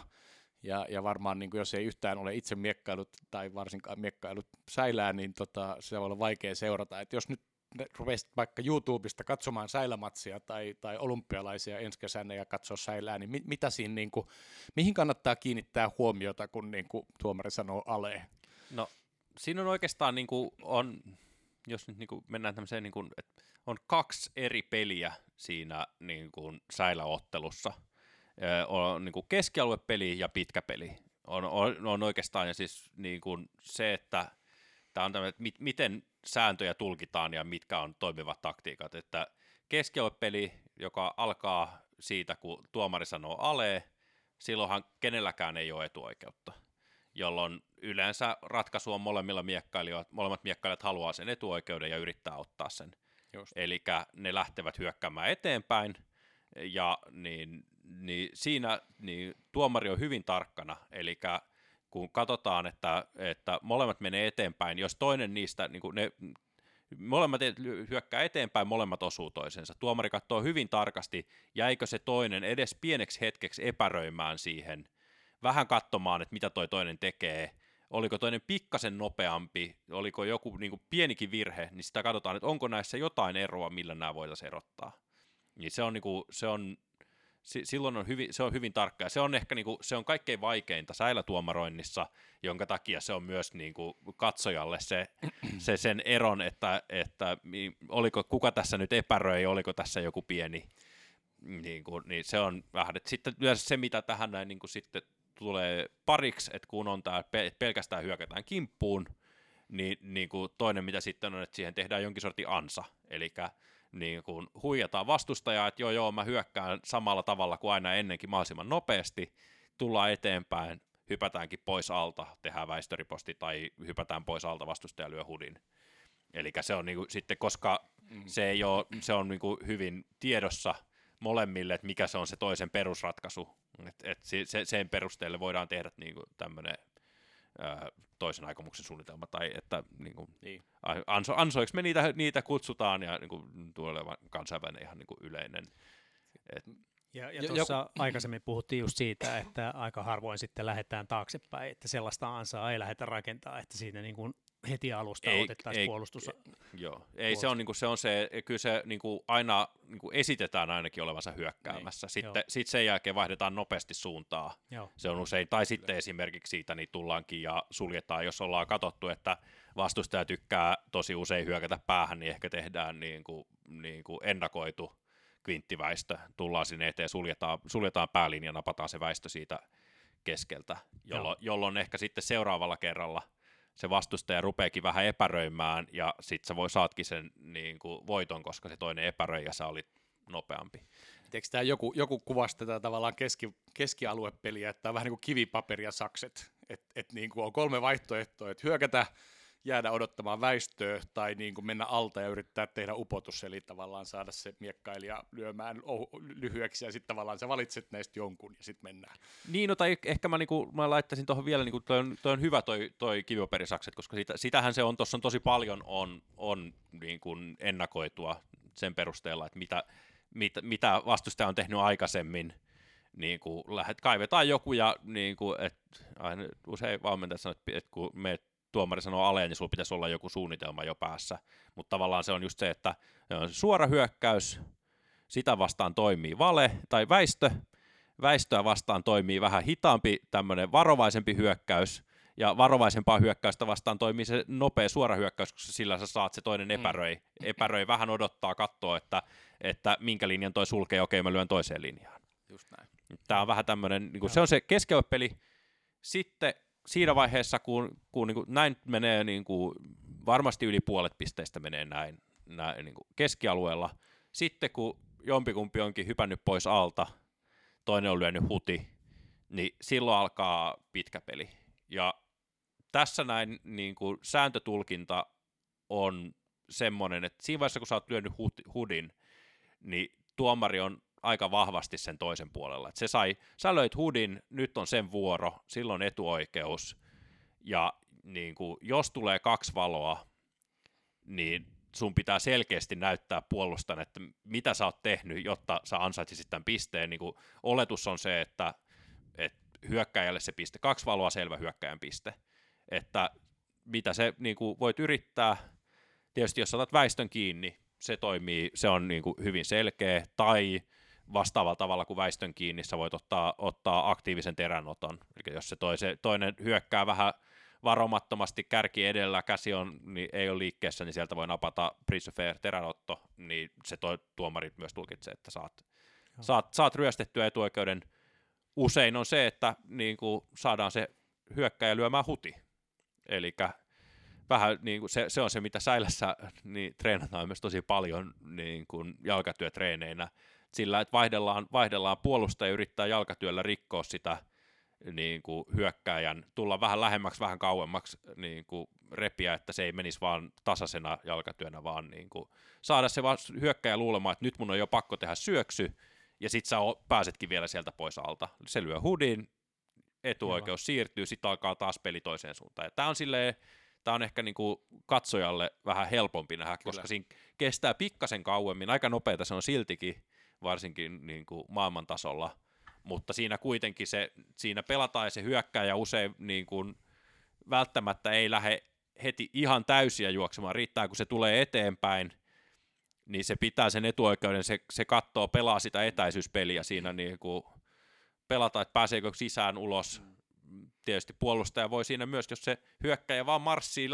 ja varmaan niin kun, jos ei yhtään ole itse miekkailut tai varsinkaan miekkailut säilää, niin se voi olla vaikea seurata. Et jos nyt rupesit vaikka YouTubesta katsomaan säilämatsia tai olympialaisia ensi kesänä ja katsoa säilää, niin mitä siinä, niin kun, mihin kannattaa kiinnittää huomiota, kun niin kun tuomari sanoo ale? No siinä on oikeastaan, niin kun on, jos nyt niin kun mennään tämmöiseen, niin kun, että on kaksi eri peliä siinä niin kuin säiläottelussa. On niin kuin keskialuepeli ja pitkä peli. On oikeastaan ja siis niin kuin se, että tämä on tämmöinen, että miten sääntöjä tulkitaan ja mitkä on toimivat taktiikat. Että keskialuepeli, joka alkaa siitä, kun tuomari sanoo ale, silloinhan kenelläkään ei ole etuoikeutta, jolloin yleensä ratkaisu on molemmilla miekkailijoilla. Molemmat miekkailijat haluaa sen etuoikeuden ja yrittää ottaa sen. Eli ne lähtevät hyökkäämään eteenpäin, ja niin siinä niin tuomari on hyvin tarkkana, eli kun katsotaan, että molemmat menee eteenpäin, jos toinen niistä, niin kuin ne molemmat hyökkää eteenpäin, molemmat osuu toisensa, tuomari katsoo hyvin tarkasti, jäikö se toinen edes pieneksi hetkeksi epäröimään siihen, vähän katsomaan, että mitä toi toinen tekee, oliko toinen pikkasen nopeampi, oliko joku niin kuin pienikin virhe, niin sitä katsotaan, että onko näissä jotain eroa, millä nämä voitaisiin erottaa. Niin se on, niin kuin, silloin se on hyvin tarkka. Se on ehkä niin kuin, se on kaikkein vaikeinta säilätuomaroinnissa, jonka takia se on myös niin kuin katsojalle se sen eron, että oliko kuka tässä nyt epäröi, oliko tässä joku pieni, niin kuin, niin se on vähän. Sitten myös se, mitä tähän näin niin kuin sitten tulee pariksi, että kun on tämä, pelkästään hyökätään kimppuun, niin kuin toinen mitä sitten on, että siihen tehdään jonkin sortin ansa, eli niin kuin huijataan vastustajaa, että joo, mä hyökkään samalla tavalla kuin aina ennenkin mahdollisimman nopeasti, tullaan eteenpäin, hypätäänkin pois alta, tehdään väistöriposti tai hypätään pois alta, vastustaja lyö hudin. Eli se on niinku sitten, koska se ei ole, se on niinku hyvin tiedossa molemmille, että mikä se on se toisen perusratkaisu, että et sen perusteelle voidaan tehdä niinku tämmöinen toisen aikomuksen suunnitelma, tai että niinku, niin. Ansoiksi me niitä kutsutaan, ja niinku, tulee kansainvälinen ihan niinku yleinen. Ja tuossa aikaisemmin puhuttiin just siitä, että aika harvoin sitten lähdetään taaksepäin, että sellaista ansaa ei lähdetä rakentaa, että siinä niin kuin heti alusta otettaisiin puolustus. Joo, ei se on, niin kuin, se on se, kyllä se niin kuin aina niin kuin esitetään ainakin olevansa hyökkäämässä, sitten sen jälkeen vaihdetaan nopeasti suuntaa, joo. Se on usein, tai sitten kyllä. Esimerkiksi siitä niin tullaankin ja suljetaan, jos ollaan katsottu, että vastustaja tykkää tosi usein hyökätä päähän, niin ehkä tehdään niin kuin ennakoitu kvinttiväistö, tullaan sinne eteen, suljetaan päälinja ja napataan se väistö siitä keskeltä, jolloin ehkä sitten seuraavalla kerralla se vastustaja rupeekin vähän epäröimään, ja sitten sä saatkin sen niin kuin voiton, koska se toinen epäröijä sä olit nopeampi. Eikö tämä joku kuvasi tätä tavallaan keskialuepeliä, että on vähän niin kuin kivipaperi ja sakset, että niin kuin on kolme vaihtoehtoa, että hyökätä, jäädä odottamaan väistöä tai niin kuin mennä alta ja yrittää tehdä upotus, eli tavallaan saada se miekkailija lyömään lyhyeksi, ja sitten tavallaan sä valitset näistä jonkun, ja sitten mennään. Niin, no tai ehkä mä laittaisin tuohon vielä, niin kuin toi on hyvä toi kivipaperisakset, koska sitähän se on, tuossa on tosi paljon on niin kuin ennakoitua sen perusteella, että mitä vastustaja on tehnyt aikaisemmin, niin kuin kaivetaan joku, ja niin kuin, että aina usein valmentaja sanoo, että kun meet tuomari sanoo aleen, niin sulla pitäisi olla joku suunnitelma jo päässä, mutta tavallaan se on just se, että suora hyökkäys, sitä vastaan toimii vale tai väistöä vastaan toimii vähän hitaampi tämmöinen varovaisempi hyökkäys, ja varovaisempaa hyökkäystä vastaan toimii se nopea suora hyökkäys, koska sillä sä saat se toinen epäröi vähän odottaa, katsoo, että minkä linjan toi sulkee, okei mä lyön toiseen linjaan. Just näin. Tämä on vähän tämmöinen, niin se on se keskeypeli, sitten siinä vaiheessa, kun niin kuin näin menee, niin kuin varmasti yli puolet pisteistä menee näin niin kuin keskialueella, sitten kun jompikumpi onkin hypännyt pois alta, toinen on lyönyt huti, niin silloin alkaa pitkä peli. Ja tässä näin niin kuin sääntötulkinta on semmoinen, että siinä vaiheessa, kun sä oot lyönyt hudin, niin tuomari on aika vahvasti sen toisen puolella. Et sä löit hudin, nyt on sen vuoro, silloin etuoikeus, ja niin kuin, jos tulee kaksi valoa, niin sun pitää selkeästi näyttää puolustan, että mitä sä oot tehnyt, jotta sä ansaitsisit tämän pisteen. Niin kuin, oletus on se, että hyökkäjälle se piste, kaksi valoa, selvä hyökkäjän piste. Että mitä se niin kuin, voit yrittää, tietysti jos otat väistön kiinni, se toimii, se on niin kuin, hyvin selkeä, tai vastaavalla tavalla kuin väistön kiinni, sä voit ottaa aktiivisen teränoton. Eli jos se toinen hyökkää vähän varomattomasti, kärki edellä, käsi on, niin ei ole liikkeessä, niin sieltä voi napata prise fair teränotto, niin se tuomari myös tulkitsee, että saat ryöstettyä etuoikeuden. Usein on se, että niin kuin saadaan se hyökkäjä lyömään huti. Eli vähän niin kuin se on se, mitä säilässä niin treenataan myös tosi paljon niin kuin jalkatyötreeneinä, sillä, että vaihdellaan puolusta ja yrittää jalkatyöllä rikkoa sitä niin kuin hyökkääjän, tulla vähän lähemmäksi, vähän kauemmaksi niin kuin repiä, että se ei menisi vaan tasaisena jalkatyönä, vaan niin kuin saada se hyökkääjä luulemaan, että nyt mun on jo pakko tehdä syöksy, ja sit sä pääsetkin vielä sieltä pois alta. Se lyö hudin, etuoikeus siirtyy, sit alkaa taas peli toiseen suuntaan. Ja tää on ehkä niin kuin katsojalle vähän helpompi nähdä, koska siinä kestää pikkasen kauemmin, aika nopeata se on siltikin, varsinkin niin kuin maailman tasolla, mutta siinä kuitenkin siinä pelataan, ja se hyökkääjä usein niin kuin välttämättä ei lähde heti ihan täysiä juoksemaan, riittää kun se tulee eteenpäin, niin se pitää sen etuoikeuden, se katsoo, pelaa sitä etäisyyspeliä siinä niin kuin pelata, että pääseekö sisään ulos, tietysti puolustaja voi siinä myös, jos se hyökkääjä vaan marssii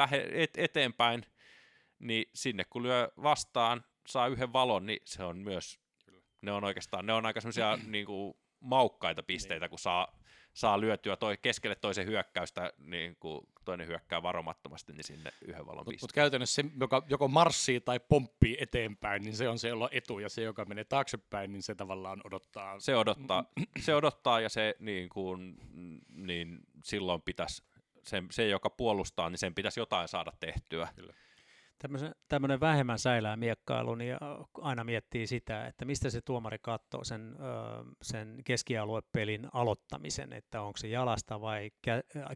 eteenpäin, niin sinne kun lyö vastaan, saa yhden valon, niin se on myös. Ne on aika semmoisia niinku maukkaita pisteitä, kun saa lyötyä keskelle toisen hyökkäystä, niinku toinen hyökkää varomattomasti, niin sinne yhden valon pisteen. Mutta käytännössä se, joka joko marssii tai pomppii eteenpäin, niin se on se, jolla on etu, ja se, joka menee taaksepäin, niin se tavallaan odottaa. Se odottaa ja se niin silloin pitäisi, se, joka puolustaa, niin sen pitäisi jotain saada tehtyä. Kyllä. Tämmöinen vähemmän säilää miekkailu, niin aina miettii sitä, että mistä se tuomari katsoo sen keskialuepelin aloittamisen, että onko se jalasta vai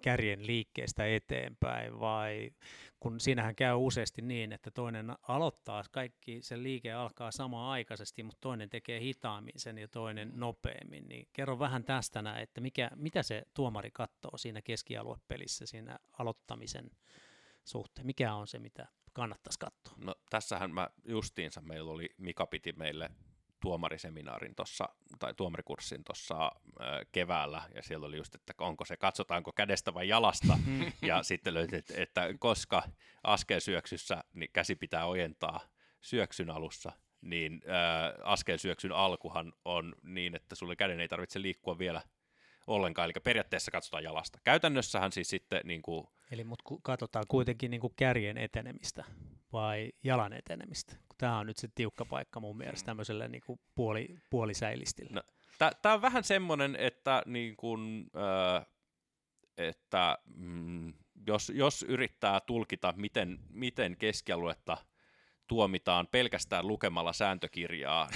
kärjen liikkeestä eteenpäin, vai kun siinähän käy useasti niin, että toinen aloittaa, kaikki sen liike alkaa samaan aikaisesti, mutta toinen tekee hitaammin sen ja toinen nopeammin, niin kerro vähän tästä näin, että mitä se tuomari katsoo siinä keskialuepelissä, siinä aloittamisen suhteen, mikä on se, mitä kannattaisi katsoa? No tässähän mä justiinsa, meillä oli, Mika piti meille tuomariseminaarin tossa, tai tuomarikurssin tuossa keväällä, ja siellä oli just, että onko se, katsotaanko kädestä vai jalasta, ja sitten löytit, että koska askel syöksyssä, niin käsi pitää ojentaa syöksyn alussa, niin askel syöksyn alkuhan on niin, että sulle käden ei tarvitse liikkua vielä ollenkaan, eli periaatteessa katsotaan jalasta. Käytännössähän siis sitten niin kuin... Eli mut katsotaan kuitenkin niin kuin kärjen etenemistä vai jalan etenemistä? Tämä on nyt se tiukka paikka mun mielestä tämmöiselle niin kuin puolisäilistille. No, tämä on vähän semmoinen, että, niin kuin, että jos yrittää tulkita, miten keskialuetta tuomitaan pelkästään lukemalla sääntökirjaa,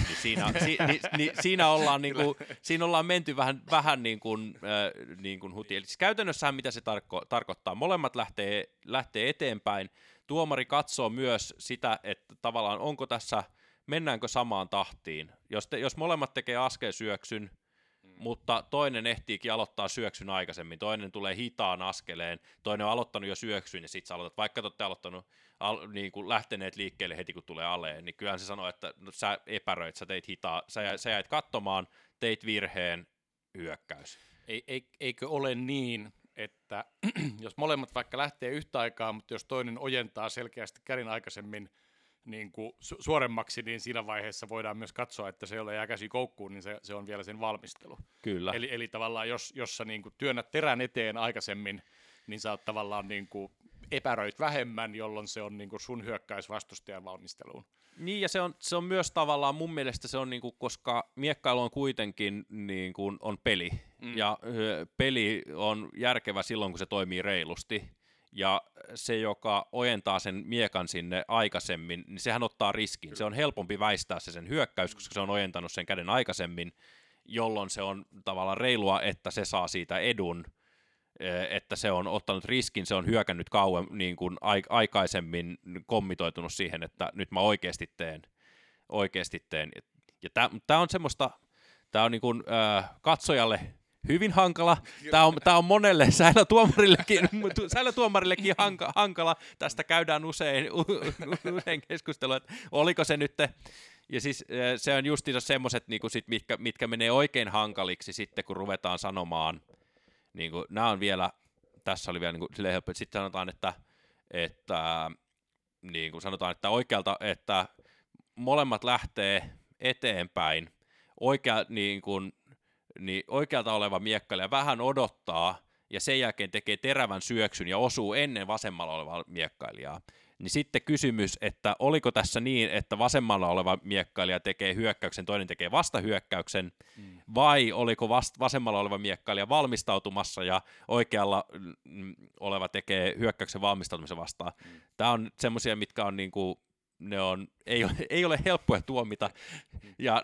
niin siinä ollaan menty vähän niin kuin huti. Eli siis käytännössähän mitä se tarkoittaa? Molemmat lähtee eteenpäin. Tuomari katsoo myös sitä, että tavallaan onko tässä, mennäänkö samaan tahtiin. Jos molemmat tekee askelsyöksyn, mutta toinen ehtiikin aloittaa syöksyn aikaisemmin, toinen tulee hitaan askeleen, toinen on aloittanut jo syöksyn ja sitten sä aloitat, vaikka te olette aloittanut, niin kuin lähteneet liikkeelle heti kun tulee aleen, niin kyllähän se sanoo, että no, sä epäröit, sä teit hitaa, sä jäit katsomaan, teit virheen, hyökkäys. Eikö ole niin, että jos molemmat vaikka lähtee yhtä aikaa, mutta jos toinen ojentaa selkeästi kärin aikaisemmin, niin kuin suoremmaksi, niin siinä vaiheessa voidaan myös katsoa, että se, jolla jää käsi koukkuun, niin se on vielä sen valmistelu. Kyllä. Eli tavallaan, jos sä niin kuin työnnät terän eteen aikaisemmin, niin sä oot tavallaan niin kuin epäröit vähemmän, jolloin se on niin kuin sun hyökkäys vastustajan valmisteluun. Niin, ja se on myös tavallaan mun mielestä, se on niin kuin, koska miekkailu on kuitenkin niin kuin on peli, ja peli on järkevä silloin, kun se toimii reilusti. Ja se, joka ojentaa sen miekan sinne aikaisemmin, niin sehän ottaa riskin. Se on helpompi väistää se sen hyökkäys, koska se on ojentanut sen käden aikaisemmin, jolloin se on tavallaan reilua, että se saa siitä edun, että se on ottanut riskin, se on hyökännyt kauan niin kuin aikaisemmin, kommitoitunut siihen, että nyt mä oikeasti teen. Ja tämä on semmoista, tämä on niin kuin, katsojalle hyvin hankala. Tämä on monelle säilötuomarillekin hankala. Tästä käydään usein keskustelua, että oliko se nyt. Ja siis se on justiinsa semmoiset, niin mitkä menee oikein hankaliksi sitten, kun ruvetaan sanomaan. Niin kuin, nämä on vielä, tässä oli vielä niin kuin, silleen helppo, että sitten sanotaan, että niin kuin sanotaan, että oikealta, että molemmat lähtee eteenpäin. Oikealta oleva miekkailija vähän odottaa ja sen jälkeen tekee terävän syöksyn ja osuu ennen vasemmalla olevaa miekkailijaa. Niin sitten kysymys, että oliko tässä niin, että vasemmalla oleva miekkailija tekee hyökkäyksen, toinen tekee vastahyökkäyksen, vai oliko vasemmalla oleva miekkailija valmistautumassa ja oikealla oleva tekee hyökkäyksen valmistautumisen vastaan. Tämä on semmoisia, mitkä on niin kuin ei ole helppoja tuomita, ja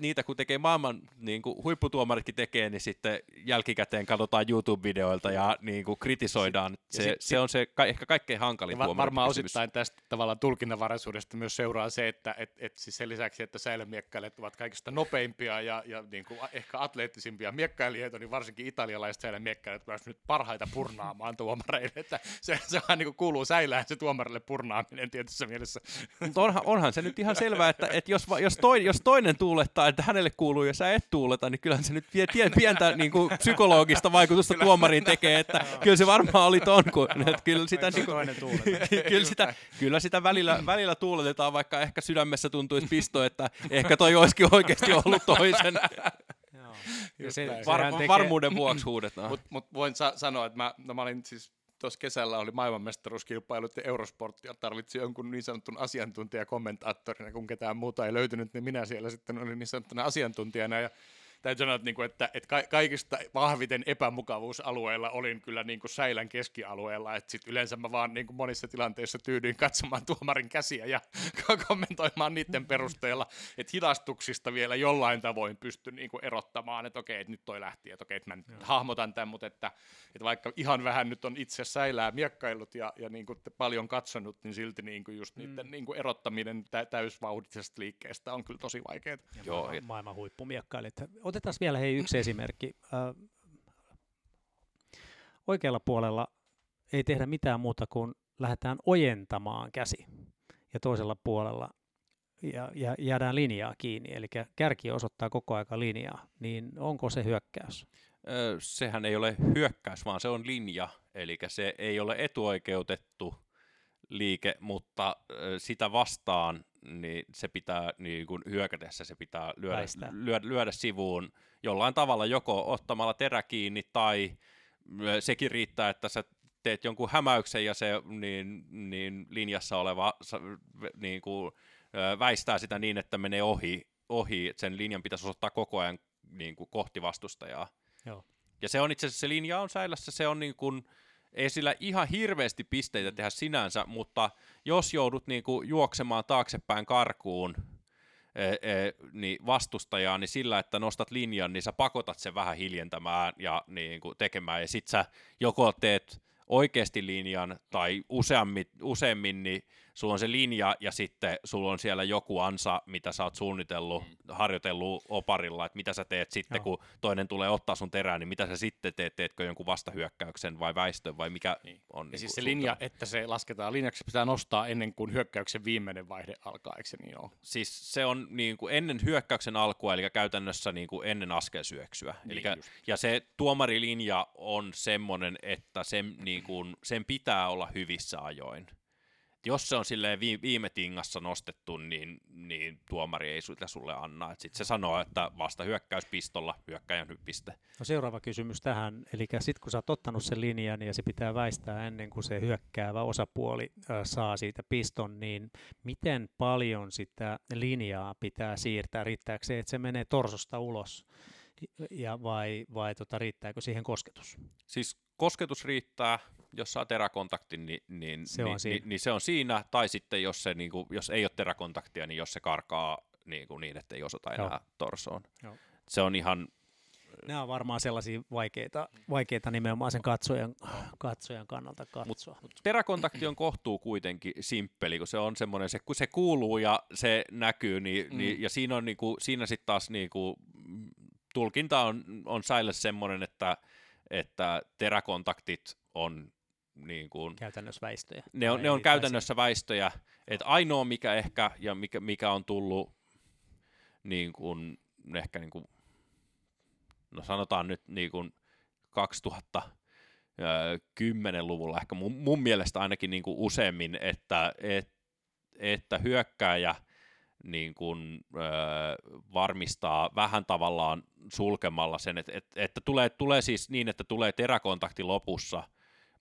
niitä kun tekee maailman niin kuin huipputuomaritkin tekee, niin sitten jälkikäteen katsotaan YouTube-videoilta ja niin kuin kritisoidaan. Se on se ehkä kaikkein hankalin tuomarit. Varmaan osittain tästä tavallaan tulkinnanvaraisuudesta myös seuraa se, että siis sen lisäksi, että säilömiekkäilijät ovat kaikista nopeimpia ja niin kuin ehkä atleettisimpia miekkailijoita, niin varsinkin italialaiset säilömiekkäilijät ovat nyt parhaita purnaamaan tuomareille, että se vaan niin kuin kuuluu säilään se tuomarille purnaaminen tietyssä mielessä. Mutta onhan se nyt ihan selvää, että jos toinen tuulettaa, että hänelle kuuluu ja sä et tuuleta, niin kyllähän se nyt pientä niin kuin psykologista vaikutusta tuomariin tekee, että kyllä se varmaan oli ton, kun kyllä sitä välillä tuuletetaan, vaikka ehkä sydämessä tuntuisi pisto, että ehkä toi olisikin oikeasti ollut toisen. Ja se varmuuden vuoksi huudetaan. Mutta voin sanoa, että mä olin siis... Tuossa kesällä oli maailmanmestaruuskilpailut ja Eurosporttia tarvitsi jonkun niin sanotun asiantuntijakommentaattorina, kun ketään muuta ei löytynyt, niin minä siellä sitten olin niin sanottuna asiantuntijana, ja Täytyy sanoa, että kaikista vahviten epämukavuusalueella olin kyllä niin kuin säilän keskialueella, että sit yleensä mä vaan niin kuin monissa tilanteissa tyydyin katsomaan tuomarin käsiä ja kommentoimaan niiden perusteella, että hidastuksista vielä jollain tavoin pystyn niin kuin erottamaan, että okei, että nyt toi lähti, että okei, että mä nyt hahmotan tämän, mutta että vaikka ihan vähän nyt on itse säilää miekkaillut ja niin kuin paljon katsonut, niin silti niin kuin just niiden niin kuin erottaminen täysvauhdisesta liikkeestä on kyllä tosi vaikeaa. Joo, maailman huippumiekkailija. Otetaan vielä yksi esimerkki. Oikealla puolella ei tehdä mitään muuta kuin lähdetään ojentamaan käsi ja toisella puolella ja jäädään linjaa kiinni, eli kärki osoittaa koko aika linjaa, niin onko se hyökkäys? Sehän ei ole hyökkäys, vaan se on linja, eli se ei ole etuoikeutettu liike, mutta sitä vastaan niin se pitää niin kuin hyökätessä se pitää lyödä sivuun jollain tavalla joko ottamalla terä kiinni tai sekin riittää, että sä teet jonkun hämäyksen ja se niin linjassa oleva niin kuin väistää sitä niin, että menee ohi. Sen linjan pitäisi osoittaa koko ajan niin kuin kohti vastustajaa. Joo. Ja se on itse asiassa, se linja on säilässä, se on niin kuin, ei sillä ihan hirveästi pisteitä tehdä sinänsä, mutta jos joudut niinku juoksemaan taaksepäin karkuun niin vastustajaa, niin sillä, että nostat linjan, niin sä pakotat sen vähän hiljentämään ja niinku tekemään. Ja sit sä joko teet oikeasti linjan tai useammin, niin sulla on se linja ja sitten sulla on siellä joku ansa, mitä sä oot suunnitellut, harjoitellut oparilla, että mitä sä teet sitten, kun toinen tulee ottaa sun terään, niin mitä sä sitten teet, teetkö jonkun vastahyökkäyksen vai väistön vai mikä on? Ja niin siis se linja, että se lasketaan linjaksi, pitää nostaa ennen kuin hyökkäyksen viimeinen vaihde alkaa, eikö se niin ole? Siis se on niin kuin ennen hyökkäyksen alkua, eli käytännössä niin kuin ennen askelsyöksyä. Niin, eli, ja se tuomarilinja on semmoinen, että sen, niin kuin, sen pitää olla hyvissä ajoin. Jos se on silleen viime tingassa nostettu, niin tuomari ei sitä sulle anna. Sitten se sanoo, että vasta hyökkäyspistolla, hyökkäjän hyppiste. No seuraava kysymys tähän. Eli sitten kun sä oot ottanut sen linjan ja se pitää väistää ennen kuin se hyökkäävä osapuoli saa siitä piston, niin miten paljon sitä linjaa pitää siirtää? Riittääkö se, että se menee torsosta ulos ja vai riittääkö siihen kosketus? Siis kosketus riittää. Jos saa teräkontaktin, niin se on siinä, tai sitten jos ei ole teräkontaktia, niin jos se karkaa niin, että ei osata enää torsoon. Joo. Se on ihan... Nämä on varmaan sellaisia vaikeita nimenomaan sen katsojan kannalta katsoa. Mut teräkontakti on kohtuu kuitenkin simppeli, kun se on semmoinen, kun se kuuluu ja se näkyy, niin, ja siinä on siinä sitten taas tulkinta on säillä semmoinen, että teräkontaktit on niin kuin käytännössä väistöjä. Ne on käytännössä väistöjä, että ainoa mikä ehkä ja mikä on tullut niin kuin ehkä niin kuin, no sanotaan nyt niin kuin 2010-luvulla ehkä mun mielestä ainakin niin kuin useammin, että hyökkääjä niin kuin varmistaa vähän tavallaan sulkemalla sen, että tulee siis niin, että tulee teräkontakti lopussa,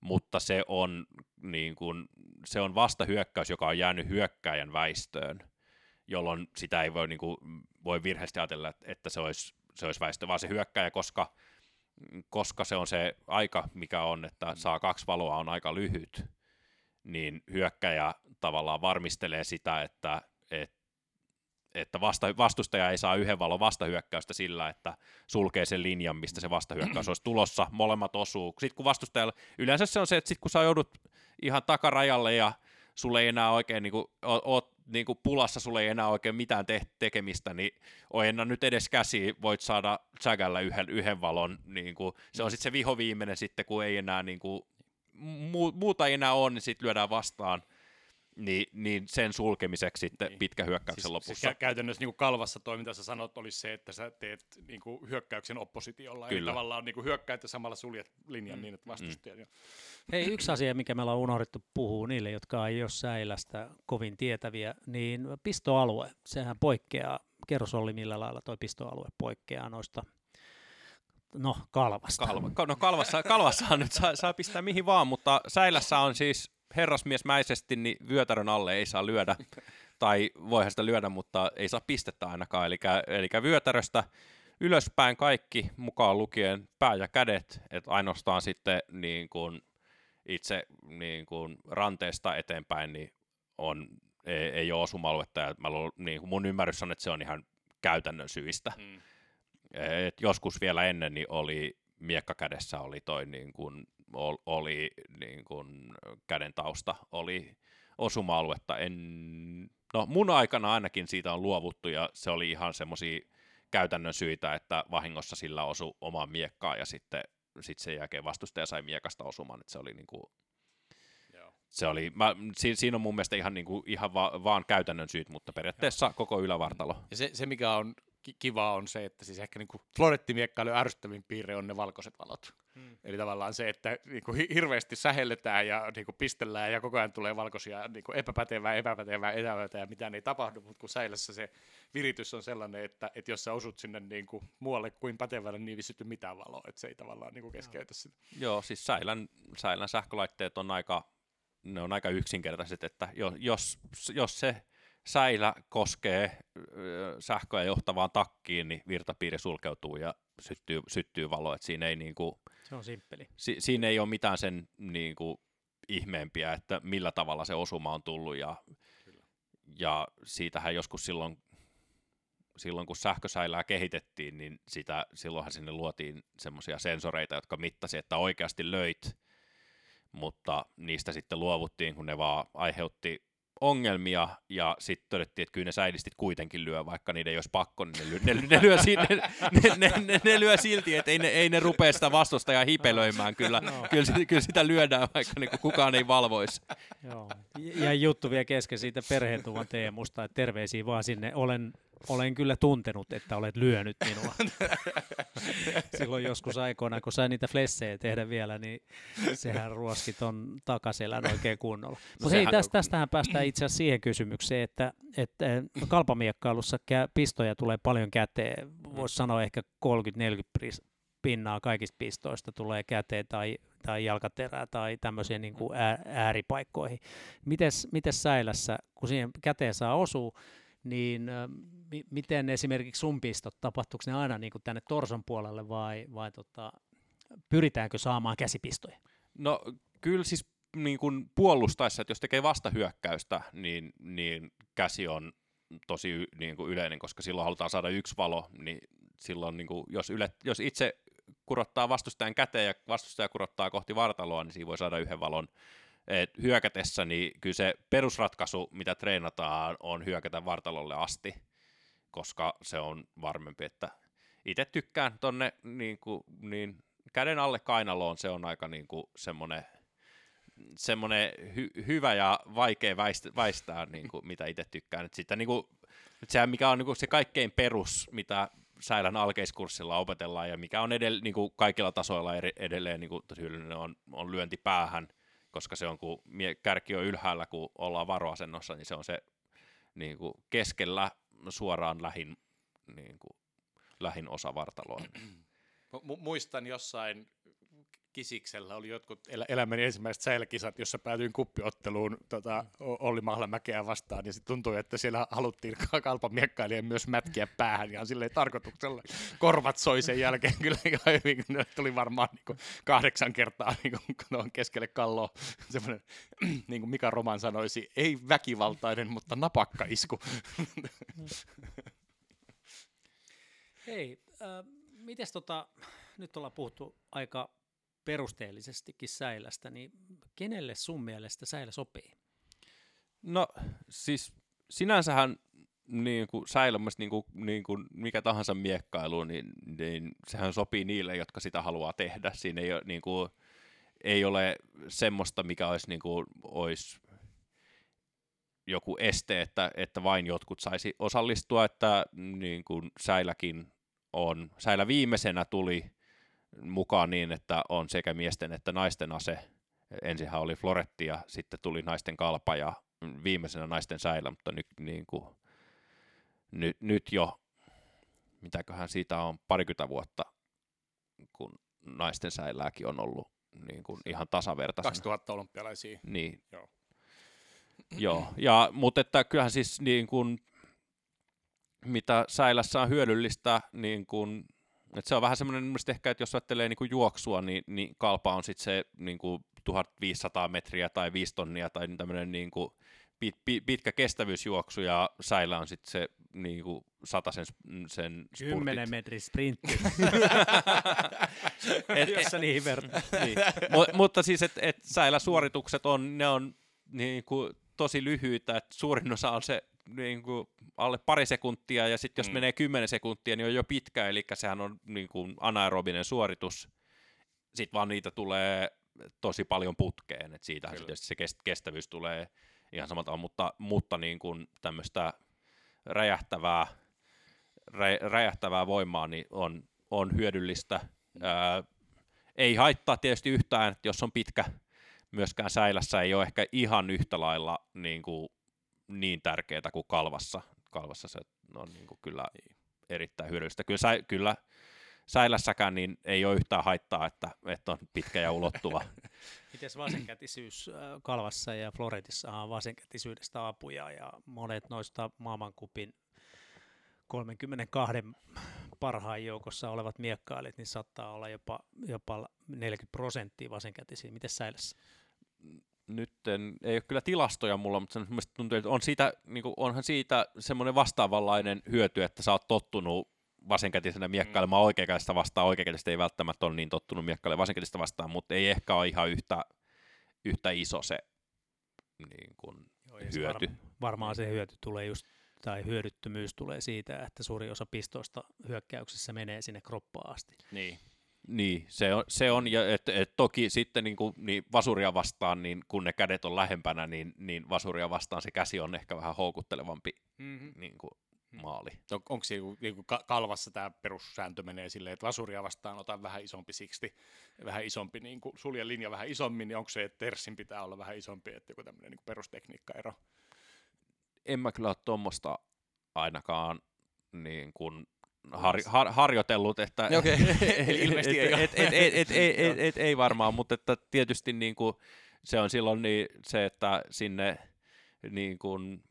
mutta se on niin kuin, se on vastahyökkäys, joka on jäänyt hyökkääjän väistöön, jolloin sitä ei voi niin kuin, voi virheesti ajatella, että se olisi väistö, vaan se hyökkääjä, koska se on se aika, mikä on, että saa kaksi valoa, on aika lyhyt, niin hyökkääjä tavallaan varmistelee sitä, että vastustaja ei saa yhden valon vastahyökkäystä sillä, että sulkee sen linjan, mistä se vastahyökkäys olisi tulossa, molemmat osuu. Sitten kun vastustajalla, yleensä se on se, että sitten kun sä joudut ihan takarajalle ja sulle ei enää oikein, oot niinku pulassa, sulle ei enää oikein mitään tekemistä, niin ojenna nyt edes käsiä, voit saada sägällä yhden valon. Niinku. Se on sitten se vihoviimeinen sitten, kun ei enää, niinku, muuta ei enää ole, niin sitten lyödään vastaan. Niin sen sulkemiseksi sitten pitkä hyökkäyksen siis, lopussa. Siis käytännössä niin kuin kalvassa toimintassa sanot olisi se, että sä teet niin kuin hyökkäyksen oppositiolla. Kyllä. Eli tavallaan niin kuin hyökkäät ja samalla suljet linjan niin, että vastustajat. Hei, yksi asia, mikä meillä on unohdettu puhua niille, jotka ei ole säilästä kovin tietäviä, niin pistoalue. Sehän poikkeaa. Kerro Olli, millä lailla toi pistoalue poikkeaa noista. No, kalvasta. Kalvassahan nyt saa pistää mihin vaan, mutta säilässä on siis... herrasmiesmäisesti niin vyötärön alle ei saa lyödä, tai voihan sitä lyödä, mutta ei saa pistettä ainakaan, eli vyötäröstä ylöspäin kaikki mukaan lukien pää ja kädet, että ainoastaan sitten niin kuin itse niin kuin ranteesta eteenpäin niin on, ei ole osuma-aluetta ja niin kuin mun ymmärrys on, että se on ihan käytännön syistä. Mm. Et joskus vielä ennen niin oli miekka kädessä oli toi niin kuin oli niin kuin käden tausta oli osuma-aluetta. No mun aikana ainakin siitä on luovuttu ja se oli ihan semmoisia käytännön syitä, että vahingossa sillä osui omaan miekkaan ja sitten sen jälkeen vastustaja sai miekasta osumaan, että se oli niinku se oli, siinä on mun mielestä ihan, niinku, ihan vaan käytännön syyt, mutta periaatteessa koko ylävartalo. Ja se mikä on kiva on se, että siis ehkä niinku florettimiekkailun ärsyttävin piirre on ne valkoiset valot. Hmm. Eli tavallaan se, että niinku hirveästi sähelletään ja niinku pistellään ja koko ajan tulee valkoisia niinku epäpätevää, ja mitään ei tapahdu, mutta kun säilässä se viritys on sellainen, että jos sä osut sinne niinku muualle kuin pätevälle, niin ei syty mitään valoa, että se ei tavallaan niinku keskeytä sitä. Joo, siis säilän sähkölaitteet on aika yksinkertaiset, että jos se säilä koskee sähköä johtavaan takkiin, niin virtapiiri sulkeutuu ja syttyy valo. Et siinä ei niinku, se on simppeli. Siinä ei ole mitään sen niinku ihmeempiä, että millä tavalla se osuma on tullut. Ja siitähän joskus silloin, kun sähkösäilää kehitettiin, niin silloinhan sinne luotiin semmoisia sensoreita, jotka mittasi, että oikeasti löit, mutta niistä sitten luovuttiin, kun ne vaan aiheutti ongelmia, ja sitten todettiin, että kyllä ne säilistit kuitenkin lyö, vaikka niiden ei olisi pakko, niin ne lyö silti, että ei ne rupea sitä vastustajaa hipelöimään, kyllä sitä lyödään, vaikka niinku kukaan ei valvoisi. Joo. Ja juttu vielä kesken siitä perheentuvan Teemusta, että terveisiä vaan sinne, olen kyllä tuntenut, että olet lyönyt minua. Silloin joskus aikoina, kun sai niitä flessejä tehdä vielä, niin sehän ruoski ton takaselän oikein kunnolla. Mutta hei, tästähän päästään itse asiassa siihen kysymykseen, että kalpamiekkailussa pistoja tulee paljon käteen. Voisi sanoa ehkä 30-40 pinnaa kaikista pistoista tulee käteen tai jalkaterää tai tämmöisiin niin kuin ääripaikkoihin. Mites säilässä, kun siihen käteen saa osua, niin miten esimerkiksi sun pistot, tapahtuuko ne aina niin kuin tänne torson puolelle vai pyritäänkö saamaan käsipistoja? No kyllä siis niin kuin puolustaessa, että jos tekee vastahyökkäystä, niin käsi on tosi niin kuin yleinen, koska silloin halutaan saada yksi valo, niin silloin niin kuin, jos itse kurottaa vastustajan käteen ja vastustaja kurottaa kohti vartaloa, niin siinä voi saada yhden valon. Et hyökätessä, niin kyllä se perusratkaisu, mitä treenataan, on hyökätä vartalolle asti, koska se on varmempi, että itse tykkään tuonne niin käden alle kainaloon, se on aika niin kuin semmoinen hyvä ja vaikea väistää, niin kuin, mitä itse tykkään. Et sitä, niin kuin, sehän mikä on niin kuin se kaikkein perus, mitä säilän alkeiskurssilla opetellaan ja mikä on niin kuin kaikilla tasoilla edelleen niin kuin hyödyllinen on lyönti päähän, koska se on, kun kärki on ylhäällä, kun ollaan varoasennossa, niin se on se niin kuin keskellä suoraan lähin osa vartaloa. Muistan jossain Kisiksellä oli jotkut elämäni ensimmäiset säiläkisat, jossa päätyin kuppiotteluun Olli Mahlamäkeä vastaan, ja sitten tuntui, että siellä haluttiin kalpamiekkailijan myös mätkiä päähän ihan silleen tarkoituksella. Korvat soi sen jälkeen kyllä ihan hyvin, kun tuli varmaan niin kuin 8 kertaa niin keskelle kalloa. Semmoinen, niin kuin Mika Roman sanoisi, ei väkivaltainen, mutta napakka isku. Hei, mites nyt ollaan puhuttu aika perusteellisestikin säilästä, niin kenelle sun mielestä säilä sopii? No siis sinänsähän niin kuin säilämässä niin kuin mikä tahansa miekkailu, niin sehän sopii niille, jotka sitä haluaa tehdä. Siinä ei ole, niin kuin, ei ole semmoista, mikä olisi, niin kuin, olisi joku este, että vain jotkut saisi osallistua, että niin kuin säiläkin on. Säilä viimeisenä tuli mukaan niin, että on sekä miesten että naisten ase. Ensinhän oli floretti ja sitten tuli naisten kalpa ja viimeisenä naisten säilä, mutta nyt jo, mitäköhän siitä on 20 vuotta, kun naisten säilääkin on ollut niin kuin ihan tasavertaisena. 2000 olympialaisia. Niin. Joo. Mutta että kyllähän siis niin kuin mitä säilässä on hyödyllistä, niin kun, että se on vähän semmoinen, ehkä, että jos ajattelee niin juoksua, niin kalpa on sitten se niin 1500 metriä tai 5 tonnia tai tämmöinen niin pitkä kestävyysjuoksu, ja säilä on sitten se niin sen 10 metrin sprintti. Jossa niihin vertaa. Niin. Mutta siis, että säilä suoritukset on niin kuin tosi lyhyitä, että suurin osa on se niin kuin alle pari sekuntia, ja sitten jos menee 10 sekuntia, niin on jo pitkä, eli sehän on niin kuin anaerobinen suoritus. Sitten vaan niitä tulee tosi paljon putkeen, että siitähän se kestävyys tulee ihan samalta, mutta niin kuin tämmöistä räjähtävää voimaa niin on hyödyllistä. Ei haittaa tietysti yhtään, että jos on pitkä, myöskään säilässä ei ole ehkä ihan yhtä lailla niin tärkeää kuin kalvassa. Kalvassa se on niin kuin kyllä erittäin hyödyllistä. Kyllä säilässäkään niin ei ole yhtään haittaa, että on pitkä ja ulottuva. Mites vasenkätisyys? Kalvassa ja Florentissahan on vasenkätisyydestä apuja, ja monet noista maailmankupin 32 parhaan joukossa olevat miekkailijat, niin saattaa olla jopa 40% vasenkätisiä. Miten säilässä? Nyt ei ole kyllä tilastoja mulla, mutta mielestäni tuntuu, että onhan siitä semmoinen vastaavanlainen hyöty, että sä oot tottunut vasenkätisenä miekkailemaan oikeakätistä vastaan. Oikeakätistä ei välttämättä ole niin tottunut miekkailemaan vasenkätistä vastaan, mutta ei ehkä ole ihan yhtä iso se hyöty. Varmaan se hyöty tulee tai hyödyttömyys tulee siitä, että suuri osa pistoista hyökkäyksessä menee sinne kroppaan asti. Niin, se on ja toki sitten niin vasuria vastaan, niin kun ne kädet on lähempänä, niin vasuria vastaan se käsi on ehkä vähän houkuttelevampi maali. Onko se niin kalvassa tämä perussääntö menee silleen, että vasuria vastaan otan vähän isompi siksi, vähän isompi, niin suljen linja vähän isommin, niin onko se, että tersin pitää olla vähän isompi, että joku tämmöinen niin perustekniikkaero? En mä kyllä ole tuommoista ainakaan niin kuin harjoitellut, että okay. Ilmeisesti ei varmaan, mutta että tietysti niin kuin se on silloin niin se, että sinne niin kuin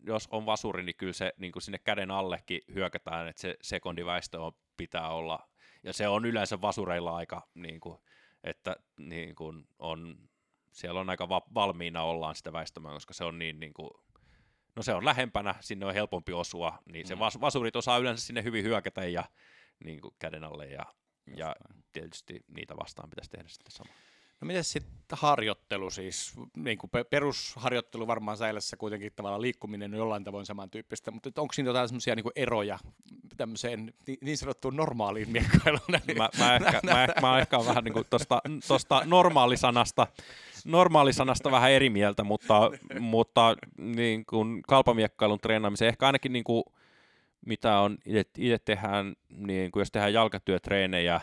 jos on vasuri, niin kyllä se niin kuin sinne käden allekin hyökätään, että se sekundiväistö pitää olla, ja se on yleensä vasureilla aika niin kuin, että niin kuin on. Siellä on aika valmiina ollaan sitä väistämään, koska se on se on lähempänä, sinne on helpompi osua, niin se vasurit osaa yleensä sinne hyvin hyökätä ja niin kuin käden alle, ja tietysti niitä vastaan pitäisi tehdä sitten sama. No mitäs sitten harjoittelu siis? Niin kuin perusharjoittelu varmaan säilässä kuitenkin tavallaan liikkuminen on jollain tavoin samantyyppistä, mutta onko siinä jotain semmoisia niin kuin eroja tämmöiseen niin sanottuun normaaliin miekkailuun? Mä ehkä olen vähän niin kuin tuosta normaalisanasta vähän eri mieltä, mutta niin kuin kalpamiekkailun treenaamiseen ehkä ainakin niin kuin mitä on itse tehdään, niin kuin jos tehdään jalkatyötreenejä,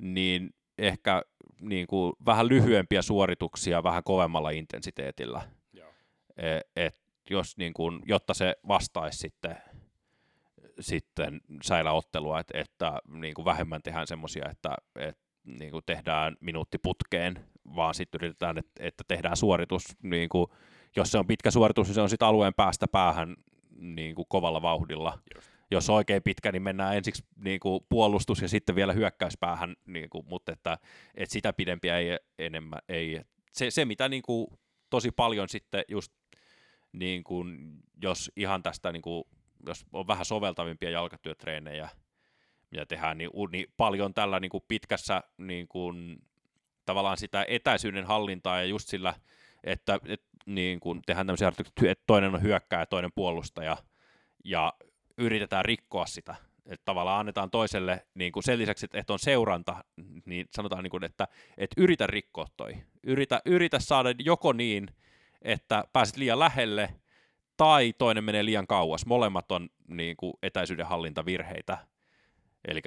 niin ehkä niin kuin vähän lyhyempiä suorituksia vähän kovemmalla intensiteetillä. Jos niin kuin, jotta se vastaisi sitten säiläottelua, että niin kuin vähemmän tehdään semmoisia, että niin kuin tehdään minuutti putkeen, vaan sitten yritetään, että tehdään suoritus. Niin kuin, jos se on pitkä suoritus, niin se on sitten alueen päästä päähän niin kuin kovalla vauhdilla. Just. Jos on oikein pitkä, niin mennään ensiksi niin kuin puolustus ja sitten vielä hyökkäyspäähän, niin kuin, mutta että sitä pidempiä ei enemmän. Ei. Se mitä niin kuin, tosi paljon sitten just, niin kuin, jos ihan tästä, niin kuin, jos on vähän soveltavimpia jalkatyötreenejä, mitä tehdään, niin paljon tällä niin kuin pitkässä niin kuin, tavallaan sitä etäisyyden hallintaa ja just sillä, että niin kuin, tehdään tämmöisiä harjoituksia, että toinen on hyökkääjä ja toinen puolustaja, ja yritetään rikkoa sitä, että tavallaan annetaan toiselle, niin kuin sen lisäksi, että on seuranta, niin sanotaan, niin kuin, että yritä rikkoa toi. Yritä saada joko niin, että pääset liian lähelle, tai toinen menee liian kauas. Molemmat on niin kuin etäisyyden hallintavirheitä. Eli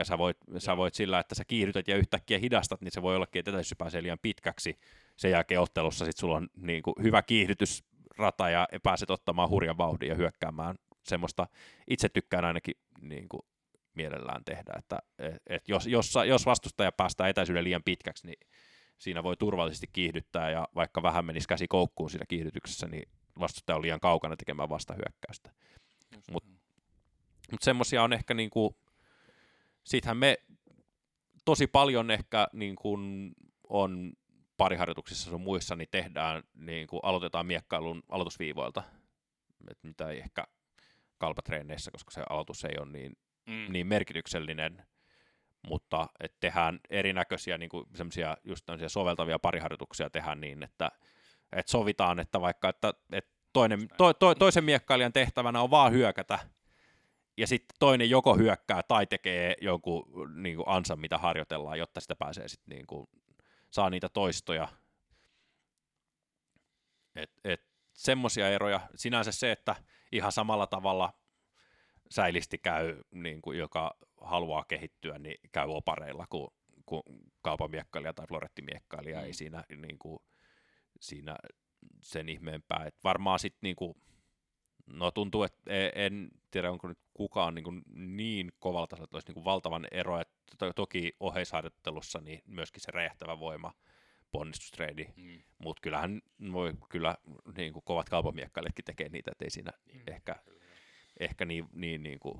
sä voit sillä, että sä kiihdytät ja yhtäkkiä hidastat, niin se voi ollakin, että etäisyys pääsee liian pitkäksi. Sen jälkeen ottelussa sit sulla on niin kuin hyvä kiihdytysrata ja pääset ottamaan hurjan vauhdin ja hyökkäämään. Semmoista itse tykkään ainakin niin kuin mielellään tehdä, että et jos vastustaja päästää etäisyyden liian pitkäksi, niin siinä voi turvallisesti kiihdyttää, ja vaikka vähän menisi käsi koukkuun siinä kiihdytyksessä, niin vastustaja on liian kaukana tekemään vastahyökkäystä. Mutta semmoisia on ehkä niinku, siitähän me tosi paljon ehkä niinku on pariharjoituksissa sun muissa, niin tehdään, niinku aloitetaan miekkailun aloitusviivoilta, että mitä ei ehkä kalpatreeneissä, koska se aloitus ei ole niin merkityksellinen, mutta että tehdään erinäköisiä niinku semmoisia just tämmöisiä soveltavia pariharjoituksia tehdään niin, että sovitaan, että vaikka että toisen miekkailijan tehtävänä on vaan hyökätä, ja sitten toinen joko hyökkää tai tekee jonkun niin kuin ansan, mitä harjoitellaan, jotta sitä pääsee sitten niin kuin, saa niitä toistoja. Semmoisia eroja. Sinänsä se, että ihan samalla tavalla säilisti käy, niin kuin, joka haluaa kehittyä, niin käy opareilla kuin kaupamiekkailija tai florettimiekkailija. Ei siinä, niin kuin, siinä sen ihmeempää. Et varmaan sitten... Niin kuin, no tuntuu, että en tiedä, onko nyt kukaan niin kovalla tasolla, että olisi niin valtavan ero, että toki oheisharjoittelussa niin myöskin se räjähtävä voima, ponnistustreidi, mutta kyllähän voi kyllä niin kuin kovat kalpamiekkailetkin tekee niitä, ettei siinä ehkä niin kuin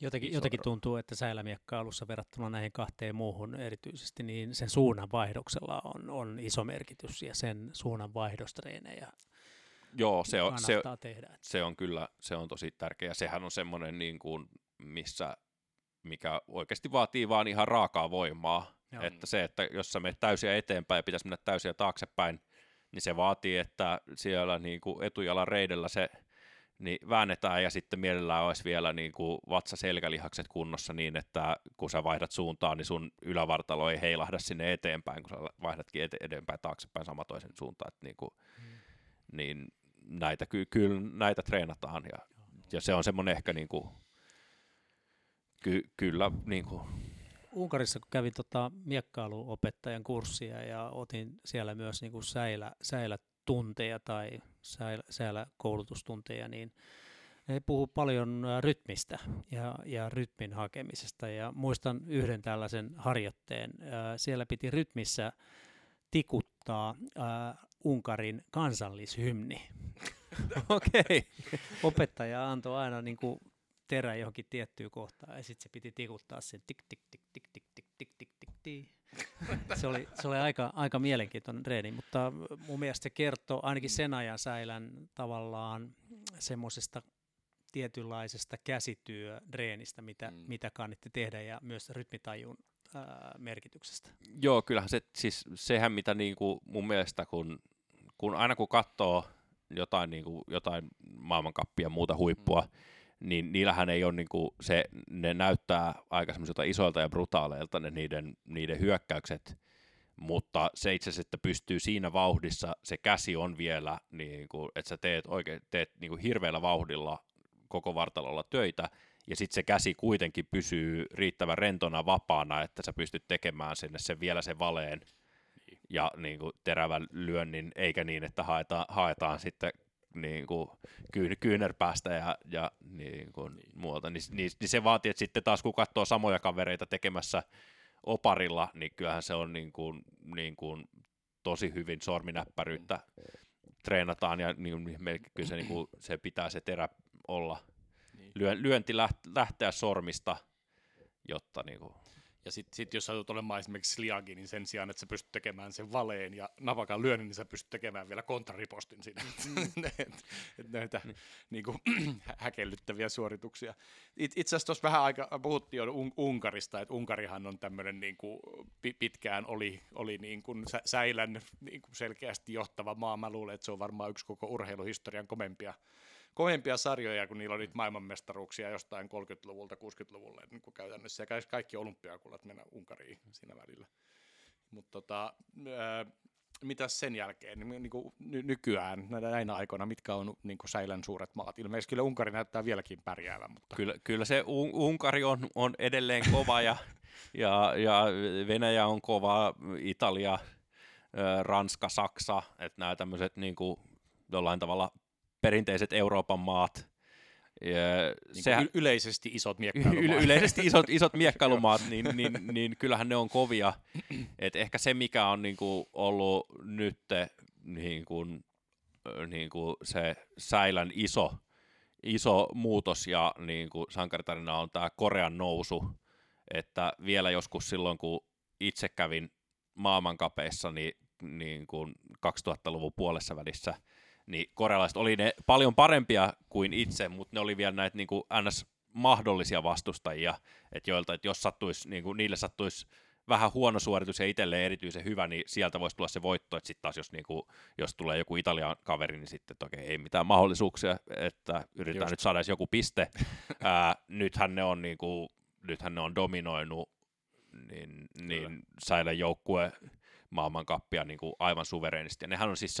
Jotenkin tuntuu, että säilämiekkailussa verrattuna näihin kahteen muuhun erityisesti, niin sen suunnanvaihdoksella on iso merkitys ja sen suunnanvaihdostreenejä. Joo, se on tosi tärkeä. Sehän on semmoinen niin kuin mikä oikeasti vaatii vaan ihan raakaa voimaa, joo. Että se, että jos sä menet täysiä eteenpäin ja pitäisi mennä täysiä taaksepäin, niin se vaatii, että siellä niin kuin etujalan reidellä se niin väännetään ja sitten mielellään olisi vielä niin kuin vatsa-selkälihakset kunnossa niin, että kun sä vaihdat suuntaan, niin sun ylävartalo ei heilahda sinne eteenpäin, kun sä vaihdatkin eteenpäin taaksepäin sama toisen suuntaan, että niin kuin, niin näitä kyllä näitä treenataan ja se on semmoinen ehkä niinku kyllä niinku Unkarissa kun kävin miekkailun opettajan kurssia ja otin siellä myös niinku säilätunteja tai säiläkoulutustunteja, niin he puhuu paljon rytmistä ja rytmin hakemisesta ja muistan yhden tällaisen harjoitteen. Siellä piti rytmissä tikuttaa Unkarin kansallishymni. Okei. Opettaja antoi aina niinku terä johonkin tiettyyn kohtaan ja sitten se piti tikuttaa sen tik tik tik tik tik tik tik tik tik tik. Se oli aika mielenkiintoinen treeni, mutta mun mielestä se kertoo ainakin sen ajan Säilän tavallaan semmoisesta tietynlaisesta käsityötreenistä, mitä kannatti tehdä ja myös rytmitajun merkityksestä. Joo, kyllähän se, siis sehän mitä niinku mun mielestä, kun aina kun katsoo jotain, niinku, jotain maailmankappia ja muuta huippua, niin niillähän ei ole niinku se, ne näyttää aika semmoisilta isoilta ja brutaaleilta ne niiden hyökkäykset, mutta se itse asiassa, että pystyy siinä vauhdissa, se käsi on vielä, niinku, että sä teet niinku hirveällä vauhdilla koko vartalolla töitä, ja sitten se käsi kuitenkin pysyy riittävän rentona vapaana, että sä pystyt tekemään sinne sen vielä sen valeen ja niinku terävän lyönnin, eikä niin, että haetaan sitten niinku kyynärpäästä ja niinku muualta. Niin se vaatii, että sitten taas kun katsoo samoja kavereita tekemässä oparilla, niin kyllähän se on niinku tosi hyvin sorminäppäryyttä treenataan ja kyllä se, niinku, se pitää se terä olla. Lyönti lähteä sormista, jotta niinku... Ja sit jos satut olemaan esimerkiksi sliagi, niin sen sijaan, että sä pystyt tekemään sen valeen ja napakan lyönnin, niin sä pystyt tekemään vielä kontraripostin siinä. Näitä niinku, häkellyttäviä suorituksia. Itse asiassa tuossa vähän aika puhuttiin jo Unkarista, että Unkarihan on tämmöinen niinku, pitkään oli niinku, Säilän niinku, selkeästi johtava maa. Mä luulen, että se on varmaan yksi koko urheiluhistorian kovempia sarjoja, kun niillä on niitä maailmanmestaruuksia jostain 30-luvulta 60-luvulle niin kuin käytännössä, ja kaikki olympiakullat mennä Unkariin siinä välillä. Mutta mitäs sen jälkeen, niin kuin nykyään, näinä aikoina, mitkä on niin kuin Säilän suuret maat? Ilmeisesti kyllä Unkari näyttää vieläkin pärjäävän. Mutta... Kyllä se Unkari on edelleen kova, ja Venäjä on kova, Italia, Ranska, Saksa, että nämä tämmöiset niin kuin jollain tavalla perinteiset Euroopan maat. Niin sehän, yleisesti isot miekkailumaat. Yleisesti isot miekkailumaat, niin kyllähän ne on kovia. Et ehkä se, mikä on niinku ollut nyt niinku se Säilän iso iso muutos ja niin kuin sankaritarina on tämä Korean nousu, että vielä joskus silloin, kun itse kävin maailmankapeissa niin kuin 2000-luvun puolessa välissä, niin korealaiset oli ne paljon parempia kuin itse, mutta ne oli vielä näitä niin kuin NS-mahdollisia vastustajia, että joilta, että jos sattuisi, niin kuin niille sattuisi vähän huono suoritus ja itselleen erityisen hyvä, niin sieltä voisi tulla se voitto, että sitten taas jos, niin kuin, jos tulee joku Italian kaveri, niin sitten okei, ei mitään mahdollisuuksia, että yritetään just nyt saada joku piste. Nythän ne on dominoinut niin säilön joukkue maailmankappia niin kuin aivan suvereenisti. Ja nehän on siis,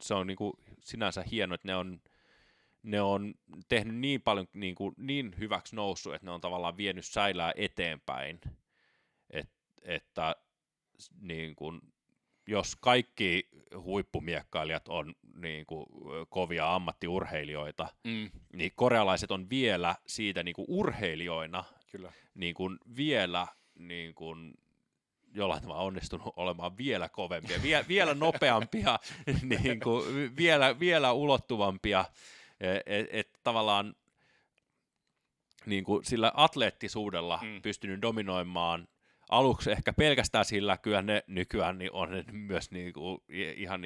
se on niin kuin sinänsä hieno, että ne on tehnyt niin paljon niin kuin niin hyväksi noussut, että ne on tavallaan vienyt säilää eteenpäin. Että niin kuin, jos kaikki huippumiekkailijat on niin kuin kovia ammattiurheilijoita, niin korealaiset on vielä siitä niin kuin urheilijoina niin kuin vielä niin kuin jollain tavalla onnistunut olemaan vielä kovempia, vielä nopeampia, niin kuin, vielä ulottuvampia, että tavallaan niin kuin sillä atleettisuudella pystynyt dominoimaan aluksi ehkä pelkästään sillä, kyllä ne nykyään niin on ne myös niinku, ihan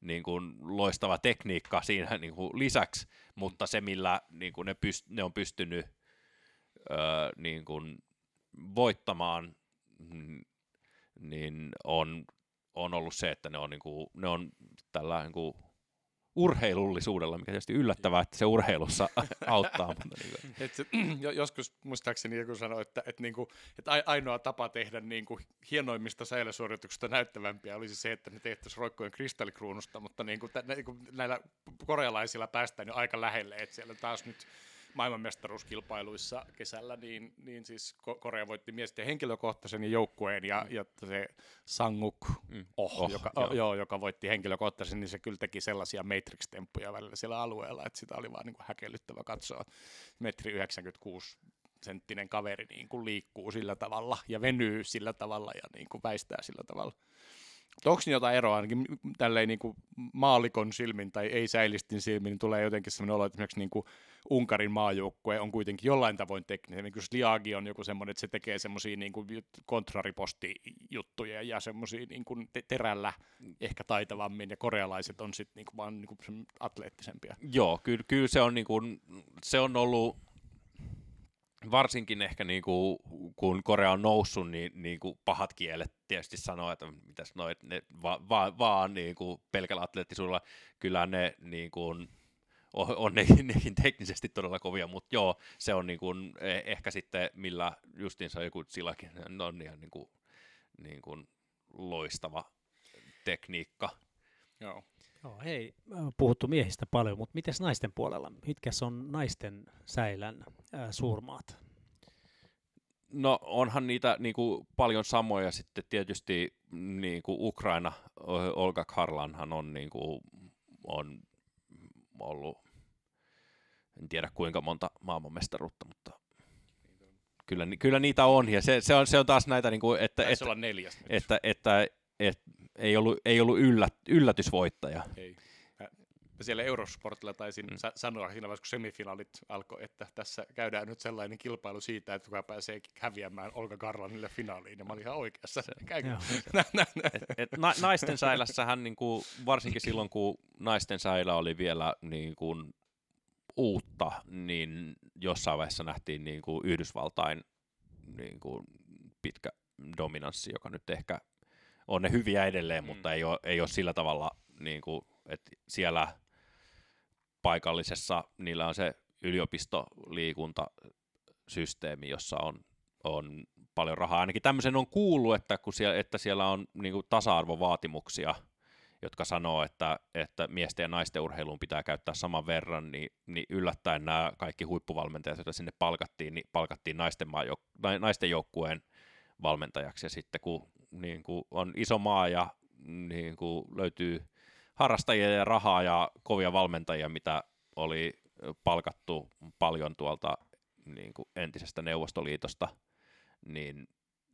niinku loistava tekniikka siinä niinku lisäksi, mutta se millä niinku ne on pystynyt niinku voittamaan, niin on ollut se, että ne on tällä niinku urheilullisuudella, mikä tietysti yllättävää, että se urheilussa auttaa. Joskus muistaakseni joku sanoi, että ainoa tapa tehdä niinku hienoimmista säilösuorituksista näyttävämpiä olisi se, että ne tehtäisiin roikkojen kristallikruunusta, mutta niinku näillä korealaisilla päästään jo aika lähelle, että siellä taas nyt maailmanmestaruuskilpailuissa kesällä, niin siis Korea voitti miesten henkilökohtaisen ja joukkueen, ja se Sanguk, joka voitti henkilökohtaisen, niin se kyllä teki sellaisia Matrix-temppuja välillä siellä alueella, että sitä oli vaan niin kuin häkellyttävä katsoa. 1,96 metriä kaveri niin kuin liikkuu sillä tavalla ja venyy sillä tavalla ja niin kuin väistää sillä tavalla. Onko niin jotain eroa ainakin tälleen niin kuin maalikon silmin tai ei-säilistin silmin, niin tulee jotenkin sellainen olo, että esimerkiksi niin kuin Unkarin maajoukkue on kuitenkin jollain tavoin teknisemmin, kun Sliagi on joku semmoinen, että se tekee semmoisia niin kuin kontraripostijuttuja ja semmoisia niin kuin terällä ehkä taitavammin, ja korealaiset on sitten niin kuin vaan niin kuin atleettisempia. Joo, kyllä se on, niin kuin, se on ollut varsinkin ehkä niin kuin, kun Korea on noussut, niin kuin pahat kielet tietysti sanoo, että mitäs noit, ne vaan niin kuin pelkällä atleettisuudella, kyllä ne niin kuin on nekin teknisesti todella kovia, mutta joo, se on niin kuin ehkä sitten millä justiinsa joku Silakin on ihan niin kuin loistava tekniikka. Joo. Joo, hei, puhuttu miehistä paljon, mutta mites naisten puolella? Mitkäs on naisten säilän suurmaat? No onhan niitä niinku paljon samoja sitten tietysti niinku Ukraina, Olga Kharlanhan on niinku on ollut, en tiedä kuinka monta maailmanmestaruutta, mutta kyllä niitä on, ja se on taas näitä niinku, että ei ollut yllätysvoittaja. Ei. Siellä Eurosportilla taisin sanoa siinä vaiheessa, kun semifinaalit alkoi, että tässä käydään nyt sellainen kilpailu siitä, että kuka pääsee häviämään Olga Kharlanille finaaliin, ja mä olin ihan oikeassa. Naisten säilässähän niinku, varsinkin silloin, kun naisten säilä oli vielä niinku uutta, niin jossain vaiheessa nähtiin niinku Yhdysvaltain niinku pitkä dominanssi, joka nyt ehkä on ne hyviä edelleen, mutta ei ole sillä tavalla, niin kuin, että siellä paikallisessa niillä on se yliopistoliikuntasysteemi, jossa on paljon rahaa. Ainakin tämmöisen on kuullut, että, siellä on niin kuin tasa-arvovaatimuksia, jotka sanoo, että miesten ja naisten urheiluun pitää käyttää saman verran, niin yllättäen nämä kaikki huippuvalmentajat, joita sinne palkattiin, niin palkattiin naisten joukkueen valmentajaksi, ja sitten kun niin kuin on iso maa ja niin kuin löytyy harrastajia ja rahaa ja kovia valmentajia, mitä oli palkattu paljon tuolta niin kuin entisestä Neuvostoliitosta, niin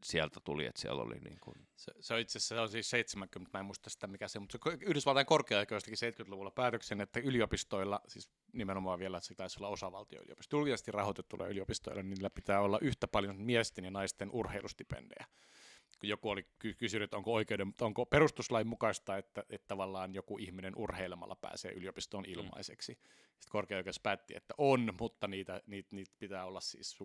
sieltä tuli, että siellä oli niin kuin... Se on itse asiassa, se on siis 70, mä en muista sitä mikä se, mutta se Yhdysvaltain korkea-aikoistakin 70-luvulla päätöksen, että yliopistoilla, siis nimenomaan vielä, että se taisi olla osavaltioyliopisto, julkisesti rahoitettuilla yliopistoilla, niillä pitää olla yhtä paljon miesten ja naisten urheilustipendejä. Joku oli kysynyt, että onko perustuslain mukaista, että tavallaan joku ihminen urheilemalla pääsee yliopistoon ilmaiseksi. Sitten korkea-oikeus päätti, että on, mutta niitä pitää olla siis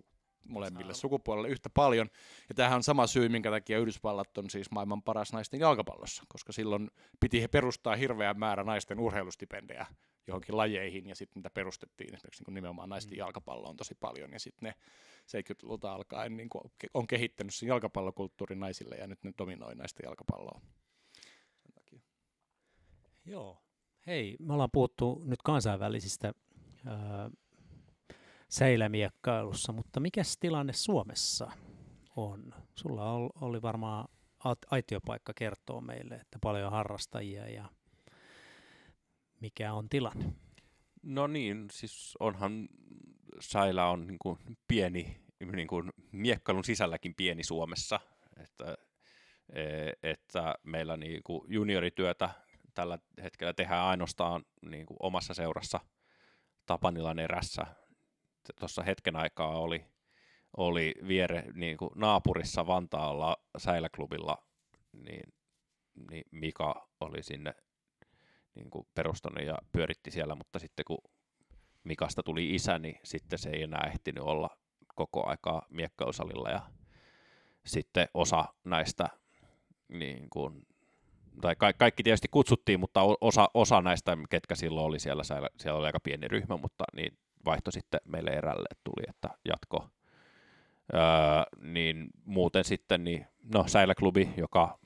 molemmille sukupuolelle yhtä paljon. Ja tämähän on sama syy, minkä takia Yhdysvallat on siis maailman paras naisten jalkapallossa, koska silloin piti he perustaa hirveän määrä naisten urheilustipendejä johonkin lajeihin, ja sitten niitä perustettiin esimerkiksi niin nimenomaan naisten jalkapalloon tosi paljon, ja sitten ne 70-luvulta alkaen niin on kehittänyt sen jalkapallokulttuurin naisille, ja nyt ne dominoi naisten jalkapalloa. Joo. Hei, me ollaan puhuttu nyt kansainvälisistä seilämiekkailussa, mutta mikäs tilanne Suomessa on? Sulla oli varmaan aitiopaikka kertoo meille, että paljon harrastajia ja mikä on tilanne? No niin, siis onhan saila on niin kuin pieni, niin kuin miekkailun sisälläkin pieni Suomessa, että meillä niin kuin juniorityötä tällä hetkellä tehdään ainoastaan niin kuin omassa seurassa Tapanilan erässä. Tuossa hetken aikaa oli niin kuin naapurissa Vantaalla säiläklubilla, niin Mika oli sinne niin kuin perustanut ja pyöritti siellä, mutta sitten kun Mikasta tuli isä, niin sitten se ei enää ehtinyt olla koko aikaa miekkailusalilla, ja sitten osa näistä, niin kuin, tai kaikki tietysti kutsuttiin, mutta osa näistä, ketkä silloin oli siellä oli aika pieni ryhmä, mutta niin vaihto sitten meille erälle tuli, että jatko. Niin muuten sitten, niin, no säiläklubi, joka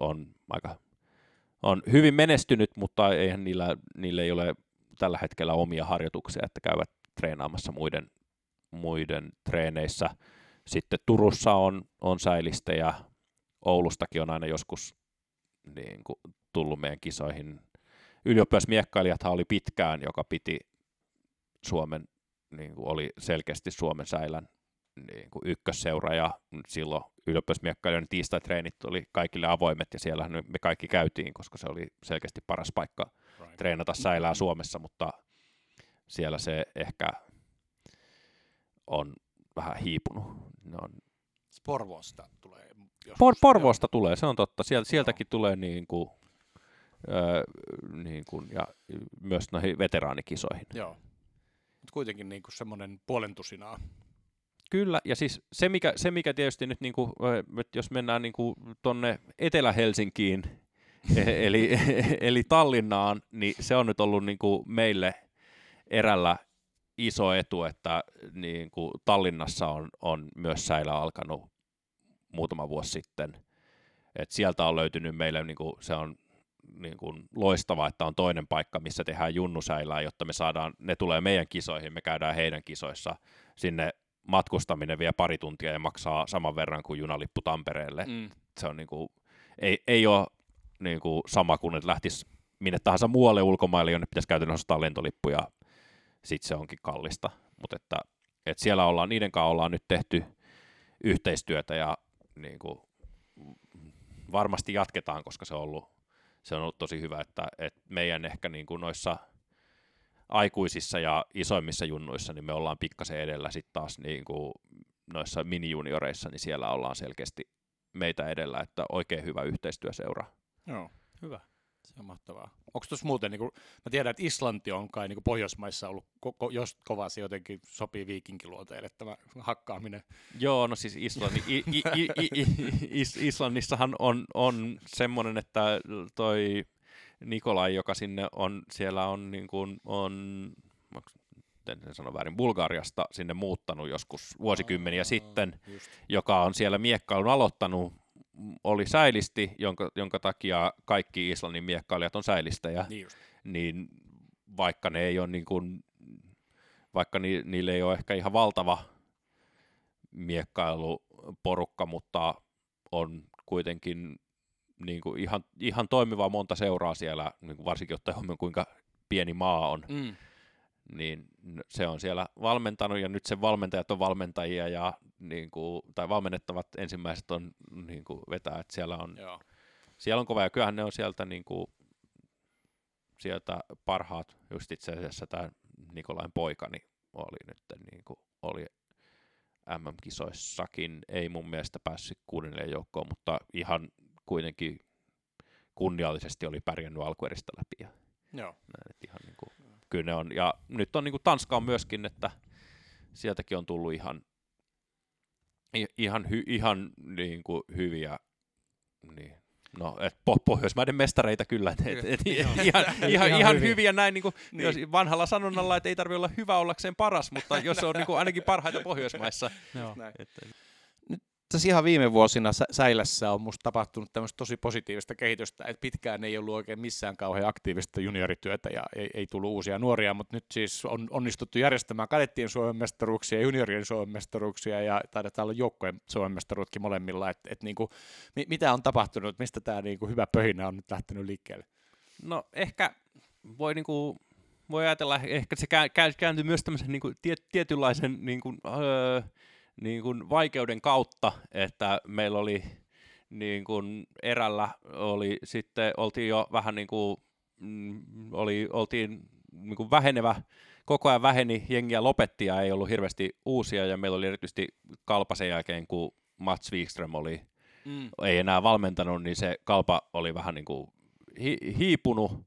on hyvin menestynyt, mutta eihän niillä ei ole tällä hetkellä omia harjoituksia, että käyvät treenaamassa muiden treeneissä. Sitten Turussa on säilistejä, Oulustakin on aina joskus niin kuin tullut meidän kisoihin. Ylioppilasmiekkailijathan oli pitkään, joka piti Suomen, niin kuin oli selkeästi Suomen säilän niin kuin ykkösseura, ja silloin ylioppilasmiekkailijoiden tiistai-treenit oli kaikille avoimet, ja siellä me kaikki käytiin, koska se oli selkeästi paras paikka treenata säilää Suomessa, mutta siellä se ehkä on vähän hiipunut. Porvoosta tulee. Porvoosta tulee, se on totta. Sieltäkin tulee niin kuin, ja myös noihin veteraanikisoihin. Joo. Mutta kuitenkin niin kuin semmoinen puolentusinaa. Kyllä, ja siis se mikä tietysti nyt, niin kuin, jos mennään niin kuin tuonne Etelä-Helsinkiin, eli Tallinnaan, niin se on nyt ollut niin kuin meille erällä iso etu, että niin kuin Tallinnassa on myös säilä alkanut muutama vuosi sitten. Et sieltä on löytynyt meille, niin kuin, se on niin kuin loistavaa, että on toinen paikka, missä tehdään junnusäilää, jotta me saadaan, ne tulee meidän kisoihin, me käydään heidän kisoissa. Sinne matkustaminen vie pari tuntia ja maksaa saman verran kuin junalippu Tampereelle. Se on niin kuin, ei ole niin kuin sama kuin, että lähtisi minne tahansa muualle ulkomaille, jonne pitäisi käytännössä ostaa lentolippu, ja sitten se onkin kallista. Mutta että siellä niiden kanssa ollaan nyt tehty yhteistyötä, ja niin kuin varmasti jatketaan, koska se on ollut tosi hyvä, että meidän ehkä niin kuin noissa aikuisissa ja isoimmissa junnuissa, niin me ollaan pikkasen edellä, sitten taas niin kuin noissa minijunioreissa, niin siellä ollaan selkeästi meitä edellä, että oikein hyvä yhteistyöseura. Joo, hyvä. Se on mahtavaa. Onko tuossa muuten, niin kuin, mä tiedän, että Islanti on kai niin kuin Pohjoismaissa ollut, jos kovaa se jotenkin sopii viikinkiluoteille tämä hakkaaminen. Joo, no siis Islannissahan on semmoinen, että toi Nikolai, joka sinne on, siellä on niin kuin, en sano väärin, Bulgariasta sinne muuttanut joskus vuosikymmeniä sitten, just. Joka on siellä miekkailun aloittanut, oli säilisti, jonka takia kaikki Islannin miekkailijat on säilistejä, niin vaikka ne ei ole niin kuin, vaikka niille ei ole ehkä ihan valtava miekkailuporukka, mutta on kuitenkin niin kuin ihan toimivaa monta seuraa siellä, niin kuin varsinkin ottaen huomioon, kuinka pieni maa on, niin se on siellä valmentanut, ja nyt sen valmentajat on valmentajia, ja niin kuin, tai valmennettavat ensimmäiset on niin kuin vetää, että siellä on kova, ja kyllähän ne on sieltä niin kuin, sieltä parhaat, just itse asiassa tämä Nikolain poika niin oli nyt niin kuin, oli MM-kisoissakin, ei mun mielestä päässyt kuudennelle joukkoon, mutta ihan kuitenkin kunniallisesti oli pärjännyt alkueristä läpi. Joo. Näin, ihan niin kuin, kyllä ne on, ja nyt on niin kuin Tanska on myöskin, että sieltäkin on tullut ihan niin kuin hyviä, niin, no, et Pohjoismaiden mestareita kyllä, ihan hyviä näin, niin kuin, niin. Jos vanhalla sanonnalla, että ei tarvitse olla hyvä ollakseen paras, mutta jos se on niin kuin, ainakin parhaita Pohjoismaissa. Nyt tässä ihan viime vuosina Säilässä on musta tapahtunut tämmöistä tosi positiivista kehitystä, että pitkään ei ollut oikein missään kauhean aktiivista juniorityötä ja ei tullut uusia nuoria, mutta nyt siis on onnistuttu järjestämään kadettien Suomen mestaruuksia ja juniorien Suomen mestaruuksia ja taidetaan olla joukkojen Suomen mestaruutkin molemmilla, että et niinku, mitä on tapahtunut, mistä tämä niinku hyvä pöhinä on nyt lähtenyt liikkeelle? No ehkä voi niinku... Voi ajatella, ehkä se kääntyy myös tämmöisen niin kuin tietynlaisen niin kuin vaikeuden kautta, että meillä oli niin kuin erällä oli sitten oltiin jo vähän niin kuin oltiin vähenevä, koko ajan väheni, jengiä lopetti ja ei ollut hirveästi uusia, ja meillä oli erityisesti Kalpa sen jälkeen, kun Mats Wigström oli ei enää valmentanut, niin se Kalpa oli vähän niin kuin hiipunut.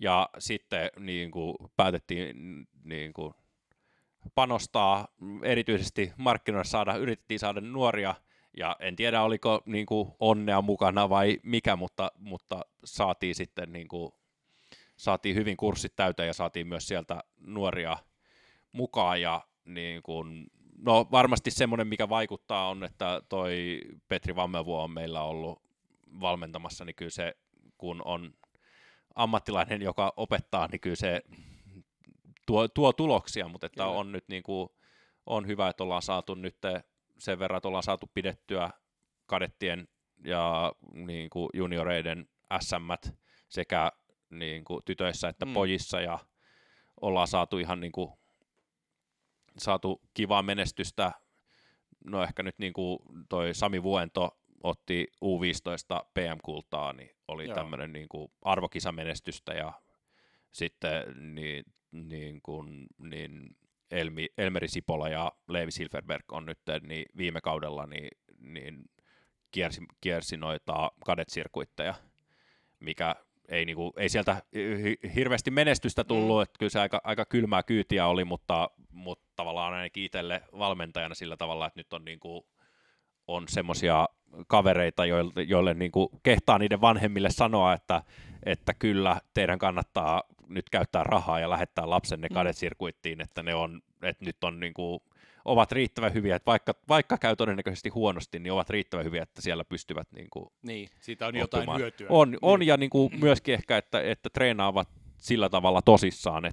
Ja sitten niin kuin päätettiin niin kuin panostaa erityisesti markkinoille, yritettiin saada nuoria, ja en tiedä oliko niin kuin onnea mukana vai mikä, mutta saatiin sitten niin kuin, saatiin hyvin kurssit täyteen ja saatiin myös sieltä nuoria mukaan, ja niin kuin, no varmasti semmoinen mikä vaikuttaa on, että toi Petri Vammenvuo on meillä ollut valmentamassa, niin kyllä se kun on ammattilainen, joka opettaa, niin kyllä se tuo tuloksia, mutta että on nyt niin kuin, on hyvä, että ollaan saatu nyt sen verran, että ollaan saatu pidettyä kadettien ja niin kuin junioreiden SM:t sekä niin kuin tytöissä että pojissa, ja ollaan saatu ihan niin kuin, saatu kivaa menestystä. No ehkä nyt niin kuin toi Sami Vuento otti U15 PM-kultaa, niin oli tämmöinen niin kuin arvokisamenestystä, ja sitten niin Elmeri Sipola ja Leevi Silverberg on nyt niin viime kaudella niin kiersi noita kadetsirkuitteja, mikä ei, niin kuin, ei sieltä hirveästi menestystä tullut, että kyllä se aika kylmää kyytiä oli, mutta tavallaan ainakin itselle valmentajana sillä tavalla, että nyt on niin kuin, on semmoisia kavereita, joille niin kuin kehtaa niiden vanhemmille sanoa, että kyllä teidän kannattaa nyt käyttää rahaa ja lähettää lapsenne kadetsirkuittiin, että ne on, että nyt on niin kuin, ovat riittävän hyviä, että vaikka käy todennäköisesti huonosti, niin ovat riittävän hyviä, että siellä pystyvät niin kuin siitä on jotain hyötyä. On ja niin kuin myöskin ehkä, että treenaavat sillä tavalla tosissaan,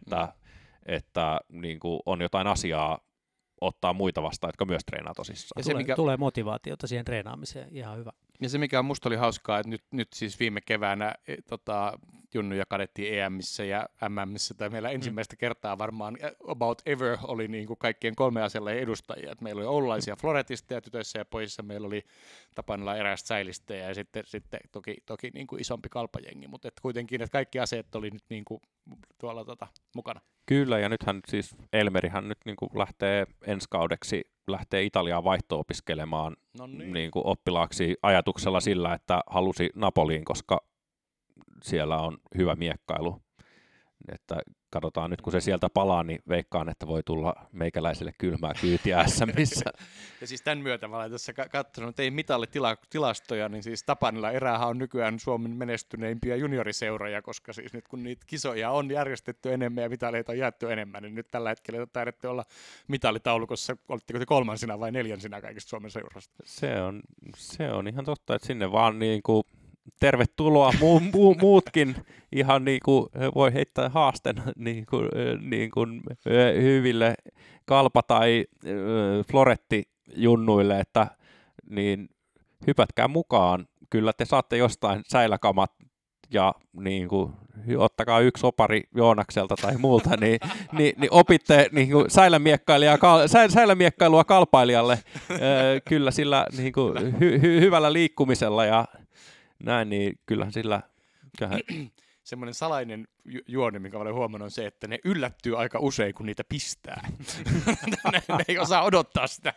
että niin kuin on jotain asiaa ottaa muita vastaan, jotka myös treenaa tosissaan. Ja se, mikä... Tulee motivaatiota siihen treenaamiseen, ihan hyvä. Ja se, mikä musta oli hauskaa, että nyt siis viime keväänä junnuja kadettiin EM:issä ja MM:issä, tai meillä ensimmäistä kertaa varmaan about ever oli niin kuin kaikkien kolme asialle edustajia. Et meillä oli oululaisia Floretista ja tytöissä ja pojissa, meillä oli Tapanilan erästä Säilistä ja sitten toki niin kuin isompi Kalpajengi, mutta et kuitenkin että kaikki aseet oli nyt niin kuin tuolla mukana. Kyllä, ja nythän siis Elmerihän nyt niin kuin lähtee ensi kaudeksi Italiaan vaihto-opiskelemaan niin kuin oppilaaksi ajatuksella sillä, että halusi Napoliin, koska siellä on hyvä miekkailu. Että katsotaan nyt, kun se sieltä palaa, niin veikkaan, että voi tulla meikäläiselle kylmää kyytiä SM:issä. Ja siis tämän myötä mä olen tässä katsonut, että ei mitallitilastoja, niin siis Tapanilan erähän on nykyään Suomen menestyneimpiä junioriseuroja, koska siis nyt kun niitä kisoja on järjestetty enemmän ja mitaleita on jaettu enemmän, niin nyt tällä hetkellä taidatte olla mitalitaulukossa, olitteko te kolmansina vai neljänsinä kaikista Suomen seurasta? Se on ihan totta, että sinne vaan niin kuin... Tervetuloa muutkin ihan niin kuin voi heittää haasten niin kuin hyville Kalpa- tai Floretti-junnuille, että niin hypätkää mukaan. Kyllä te saatte jostain säiläkamat ja niin kuin, ottakaa yksi opari Joonakselta tai muulta, niin opitte niin kuin säilämiekkailua kalpailijalle kyllä sillä niin kuin, hyvällä liikkumisella ja näin, niin kyllähän sillä... Semmoinen salainen juoni, minkä olen huomannut, on se, että ne yllättyy aika usein, kun niitä pistää. ne ei osaa odottaa sitä.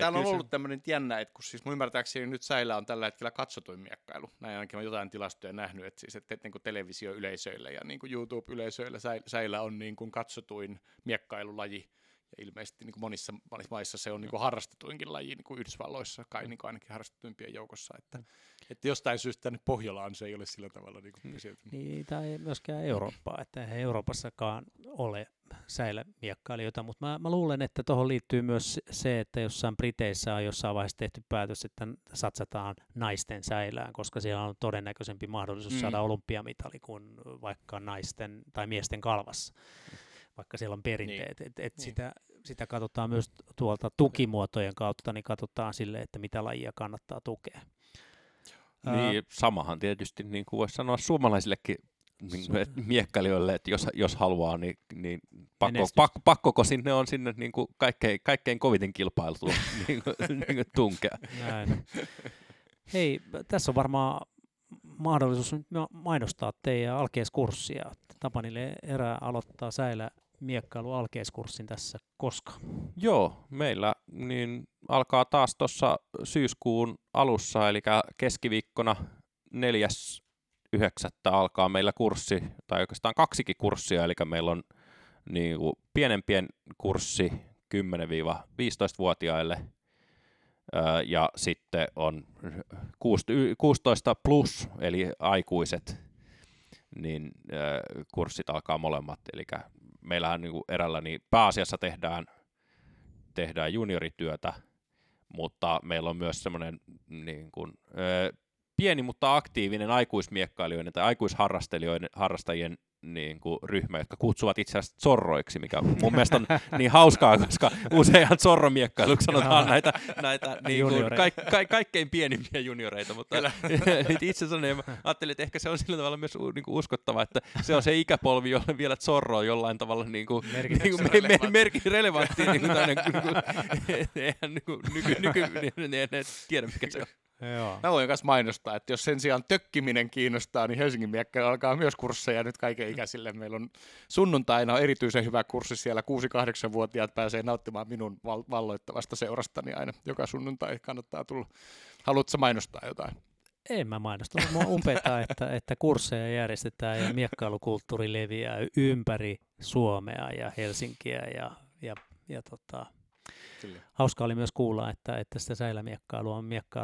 Täällä on ollut tämmöinen jännä, että kun siis mun ymmärtääkseni nyt Säilä on tällä hetkellä katsotuin miekkailu. Näin ainakin olen jotain tilastoja nähnyt, että, siis, että niin kuin televisioyleisöillä ja niin kuin YouTube-yleisöillä Säilä on niin kuin katsotuin miekkailulaji. Ja ilmeisesti niin kuin monissa maissa se on niin kuin harrastetuinkin laji, niin kuin Yhdysvalloissa kai niin kuin ainakin harrastetuimpien joukossa. Että jostain syystä tänne Pohjolaan se ei ole sillä tavalla niin kuin pysynyt. Niin, tai myöskään Eurooppaa, että eihän Euroopassakaan ole säilämiekkailijoita, mutta mä luulen, että tuohon liittyy myös se, että jossain Briteissä on jossain vaiheessa tehty päätös, että satsataan naisten säilään, koska siellä on todennäköisempi mahdollisuus saada olympiamitali kuin vaikka naisten tai miesten kalvassa. Vaikka siellä on perinteet, niin. Niin. Sitä katsotaan myös tuolta tukimuotojen kautta, niin katsotaan sille, että mitä lajia kannattaa tukea. Niin, samahan tietysti, niin kuin voisi sanoa suomalaisillekin miekkailijoille, että jos haluaa, niin pakkoko sinne on sinne niin kuin kaikkein koviten kilpailtua niin kuin tunkea. Näin. Hei, tässä on varmaan mahdollisuus nyt mainostaa teidän alkeiskurssia. Tapanille erää aloittaa Säilä miekkailu alkeiskurssin tässä koska. Joo, meillä niin alkaa taas tuossa syyskuun alussa, eli keskiviikkona 4.9. alkaa meillä kurssi, tai oikeastaan kaksikin kurssia, eli meillä on niin kuin pienempien kurssi 10-15-vuotiaille, ja sitten on 16 plus, eli aikuiset, niin kurssit alkaa molemmat. Eli meillähän niin erällä niin pääasiassa tehdään juniorityötä, mutta meillä on myös semmoinen niin kuin, pieni, mutta aktiivinen aikuismiekkailijoiden tai aikuisharrastajien niin kuin ryhmä, jotka kutsuvat itse asiassa zorroiksi, mikä mun mielestä on niin hauskaa, koska useinhan zorromiekkailuksi sanotaan näitä niin kuin kaikkein pienimpiä junioreita, mutta itse asiassa ajattelin, että ehkä se on sillä tavalla myös niin kuin uskottava, että se on se ikäpolvi, jolle vielä zorro on jollain tavalla niin kuin merkirelevantti, eihän tiedä, mikä se on. Joo. Mä voin myös mainostaa, että jos sen sijaan tökkiminen kiinnostaa, niin Helsingin miekkä alkaa myös kursseja nyt kaiken ikäisille. Meillä on sunnuntaina on erityisen hyvä kurssi siellä. 6-8-vuotiaat pääsee nauttimaan minun valloittavasta seurastani aina. Joka sunnuntai kannattaa tulla. Haluatko mainostaa jotain? En mä mainosta. Mua upeaa, että kursseja järjestetään ja miekkailukulttuuri leviää ympäri Suomea ja Helsinkiä ja Kyllä. Hauskaa oli myös kuulla, että sitä säilämiekkailua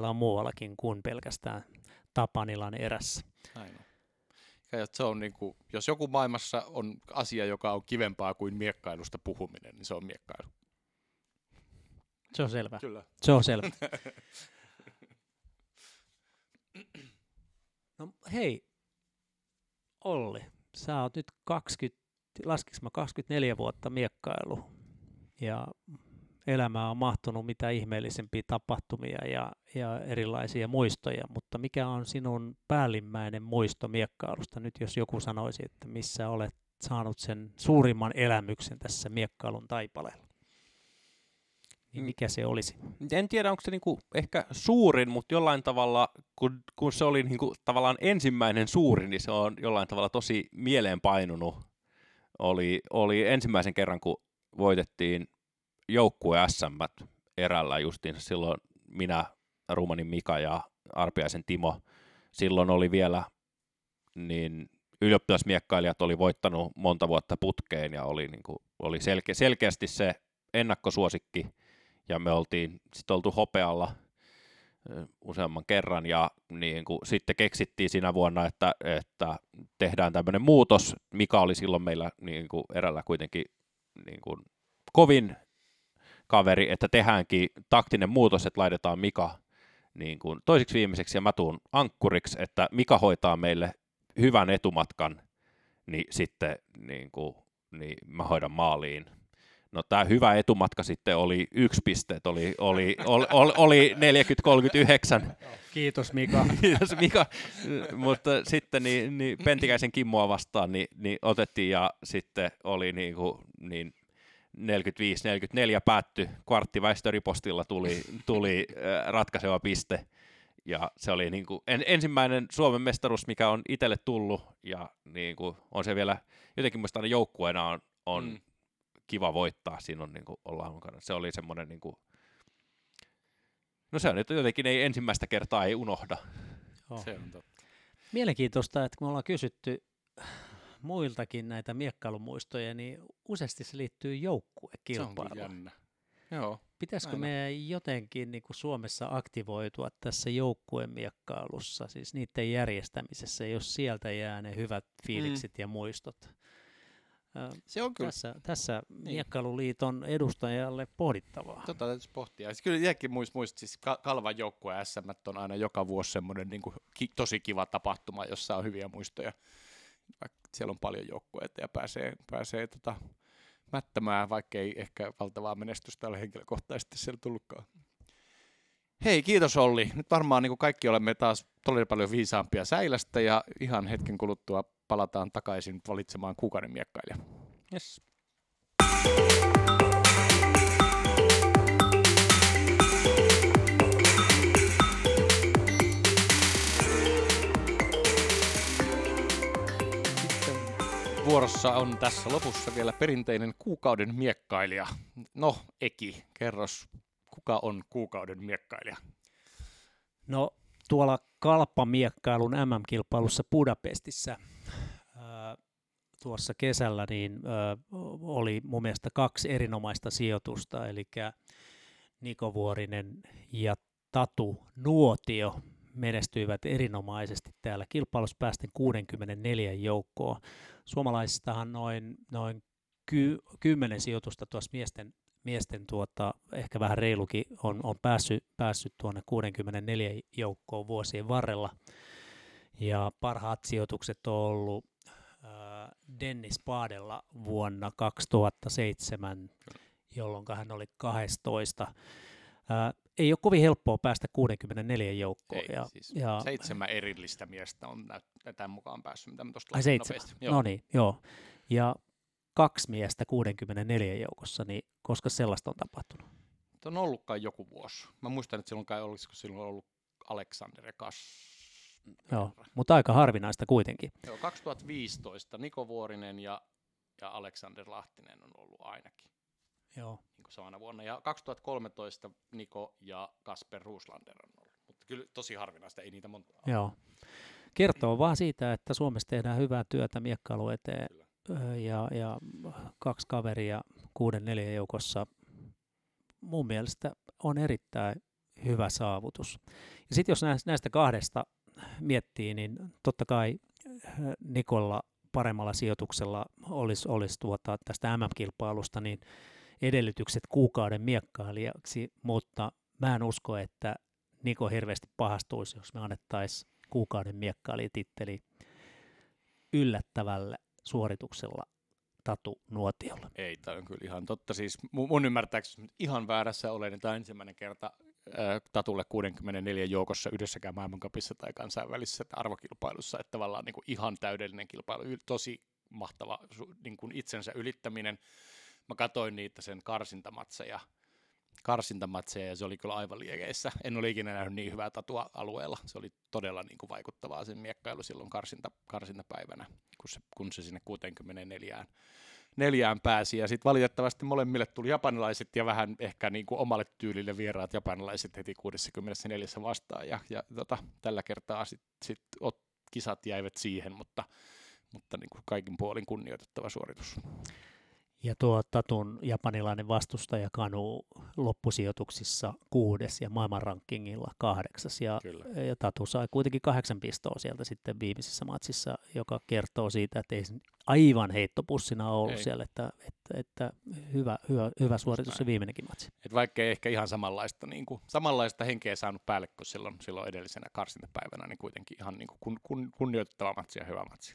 on muuallakin kuin pelkästään Tapanilan erässä. Aina. Ja se on niin kuin, jos joku maailmassa on asia, joka on kivempaa kuin miekkailusta puhuminen, niin se on miekkailu. Se on selvä. Kyllä. Se on selvä. No hei, Olli, sä oot nyt 24 vuotta miekkailu ja... Elämää on mahtunut mitä ihmeellisempiä tapahtumia ja erilaisia muistoja, mutta mikä on sinun päällimmäinen muisto miekkailusta? Nyt jos joku sanoisi, että missä olet saanut sen suurimman elämyksen tässä miekkailun taipaleella, niin mikä se olisi? En tiedä, onko se niinku ehkä suurin, mutta jollain tavalla, kun se oli niinku tavallaan ensimmäinen suuri, niin se on jollain tavalla tosi mieleenpainunut. Oli ensimmäisen kerran, kun voitettiin joukkue SM:t erällä justiin silloin minä, Rumanin Mika ja Arpiaisen Timo. Silloin oli vielä, niin ylioppilasmiekkailijat oli voittanut monta vuotta putkeen ja oli, niin kuin, oli selkeästi se ennakkosuosikki ja me oltiin sitten oltu hopealla useamman kerran ja niin kuin, sitten keksittiin siinä vuonna, että tehdään tämmöinen muutos. Mika oli silloin meillä niin kuin, erällä kuitenkin niin kuin, kovin kaveri, että tehdäänkin taktinen muutos, että laitetaan Mika niin kuin toiseksi viimeiseksi ja mä tuun ankkuriksi, että Mika hoitaa meille hyvän etumatkan, niin sitten niin kuin, niin mä hoidan maaliin. No tämä hyvä etumatka sitten oli 1 piste, oli 40-39 Kiitos Mika. Kiitos Mika. Mutta sitten niin Pentikäisen Kimmoa vastaan niin otettiin ja sitten oli niin 45-44 päättyi, kvarttiväistöripostilla tuli ratkaiseva piste, ja se oli niin kuin ensimmäinen Suomen mestaruus, mikä on itselle tullut, ja niin kuin on se vielä, jotenkin musta aina joukkueena on kiva voittaa, siinä on niin kuin ollaan mukana. Se oli semmoinen, niin kuin, no se on, että jotenkin ei ensimmäistä kertaa ei unohda. Oh. Se on totta. Mielenkiintoista, että kun me ollaan kysytty muiltakin näitä miekkailumuistoja, niin useasti se liittyy joukkuekilpailuun. Se on jännä. Joo, pitäisikö aina meidän jotenkin niin kuin Suomessa aktivoitua tässä joukkuemiekkailussa, siis niiden järjestämisessä, jos sieltä jää ne hyvät fiilikset ja muistot? Se on kyllä. Tässä Miekkailuliiton edustajalle pohdittavaa. Totta, täytyy pohtia. Kyllä jääkin muistit, siis Kalvan joukkue SM on aina joka vuosi semmoinen niin kuin tosi kiva tapahtuma, jossa on hyviä muistoja. Siellä on paljon joukkueita ja pääsee mättämään, vaikka ei ehkä valtavaa menestystä ole henkilökohtaisesti siellä tullutkaan. Hei, kiitos Olli. Nyt varmaan niin kuin kaikki olemme taas todella paljon viisaampia säilästä ja ihan hetken kuluttua palataan takaisin valitsemaan kuukauden miekkailija. Yes. Vuorossa on tässä lopussa vielä perinteinen kuukauden miekkailija. No, Eki, kerros, kuka on kuukauden miekkailija? No, tuolla kalppamiekkailun MM-kilpailussa Budapestissa tuossa kesällä niin oli mun mielestä kaksi erinomaista sijoitusta, eli Niko Vuorinen ja Tatu Nuotio menestyivät erinomaisesti täällä kilpailussa, päästiin 64 joukkoon. Suomalaisistahan noin 10 sijoitusta tuossa miesten ehkä vähän reilukin on päässyt tuonne 64 joukkoon vuosien varrella. Ja parhaat sijoitukset on ollut Dennis Paadella vuonna 2007, jolloin hän oli 12. Ei ole kovin helppoa päästä 64 joukkoon. Ei, ja 7 erillistä miestä on tämän mukaan päässyt, mitä me tuosta lähdetään nopeasti. No niin, joo. Ja 2 miestä 64 joukossa, niin koska sellaista on tapahtunut? Nyt on ollut kai joku vuosi. Mä muistan, että silloin kai olisiko silloin ollut Alexander Kass. Joo, mutta aika harvinaista kuitenkin. Joo, 2015 Niko Vuorinen ja Alexander Lahtinen on ollut ainakin. Joo. Niin samana vuonna. Ja 2013 Niko ja Kasper Ruslander on ollut. Mutta kyllä tosi harvinaista, ei niitä monta. Joo. Kertoo vaan siitä, että Suomessa tehdään hyvää työtä miekkailu eteen. Ja 2 kaveria 64 joukossa mun mielestä on erittäin hyvä saavutus. Ja sitten jos näistä kahdesta miettii, niin totta kai Nikolla paremmalla sijoituksella olisi tästä MM-kilpailusta niin edellytykset kuukauden miekkailijaksi, mutta mä en usko, että Niko hirveästi pahastuisi, jos me annettaisiin kuukauden miekkailijitteli yllättävälle suorituksella Tatu Nuotiolla. Ei, tämä on kyllä ihan totta. Siis mun ymmärtääkseni ihan väärässä olen, että tämä ensimmäinen kerta Tatulle 64 joukossa yhdessäkään maailmankapissa tai kansainvälisessä arvokilpailussa, että tavallaan niin kuin ihan täydellinen kilpailu, tosi mahtava niin kuin itsensä ylittäminen. Mä katsoin niitä sen karsintamatseja ja se oli kyllä aivan liekeissä. En ole ikinä nähnyt niin hyvää Tatua alueella. Se oli todella niin kuin vaikuttavaa sen miekkailu silloin karsintapäivänä, kun se sinne 64 pääsi. Ja sitten valitettavasti molemmille tuli japanilaiset ja vähän ehkä niin kuin omalle tyylille vieraat japanilaiset heti 64 vastaan. Ja tällä kertaa sit kisat jäivät siihen, mutta niin kuin kaikin puolin kunnioitettava suoritus. Ja tuo Tatun japanilainen vastustaja Kanu loppusijoituksissa 6. ja maailmanrankingilla 8. Ja Tatu sai kuitenkin 8 pistoa sieltä sitten viimeisessä matsissa, joka kertoo siitä, että ei aivan heittopussina ollut siellä, että hyvä suoritus se viimeinenkin matsi. Et vaikka ei ehkä ihan samanlaista, niin kuin, samanlaista henkeä saanut päälle kuin silloin edellisenä karsintapäivänä, niin kuitenkin ihan niin kuin kunnioitettava matsi ja hyvä matsi.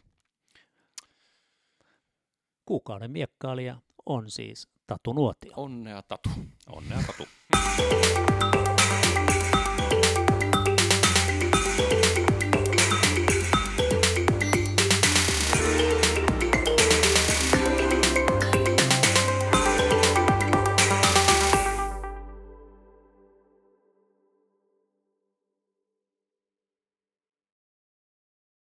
Kuukauden miekkailija on siis Tatu Nuotio. Onnea Tatu.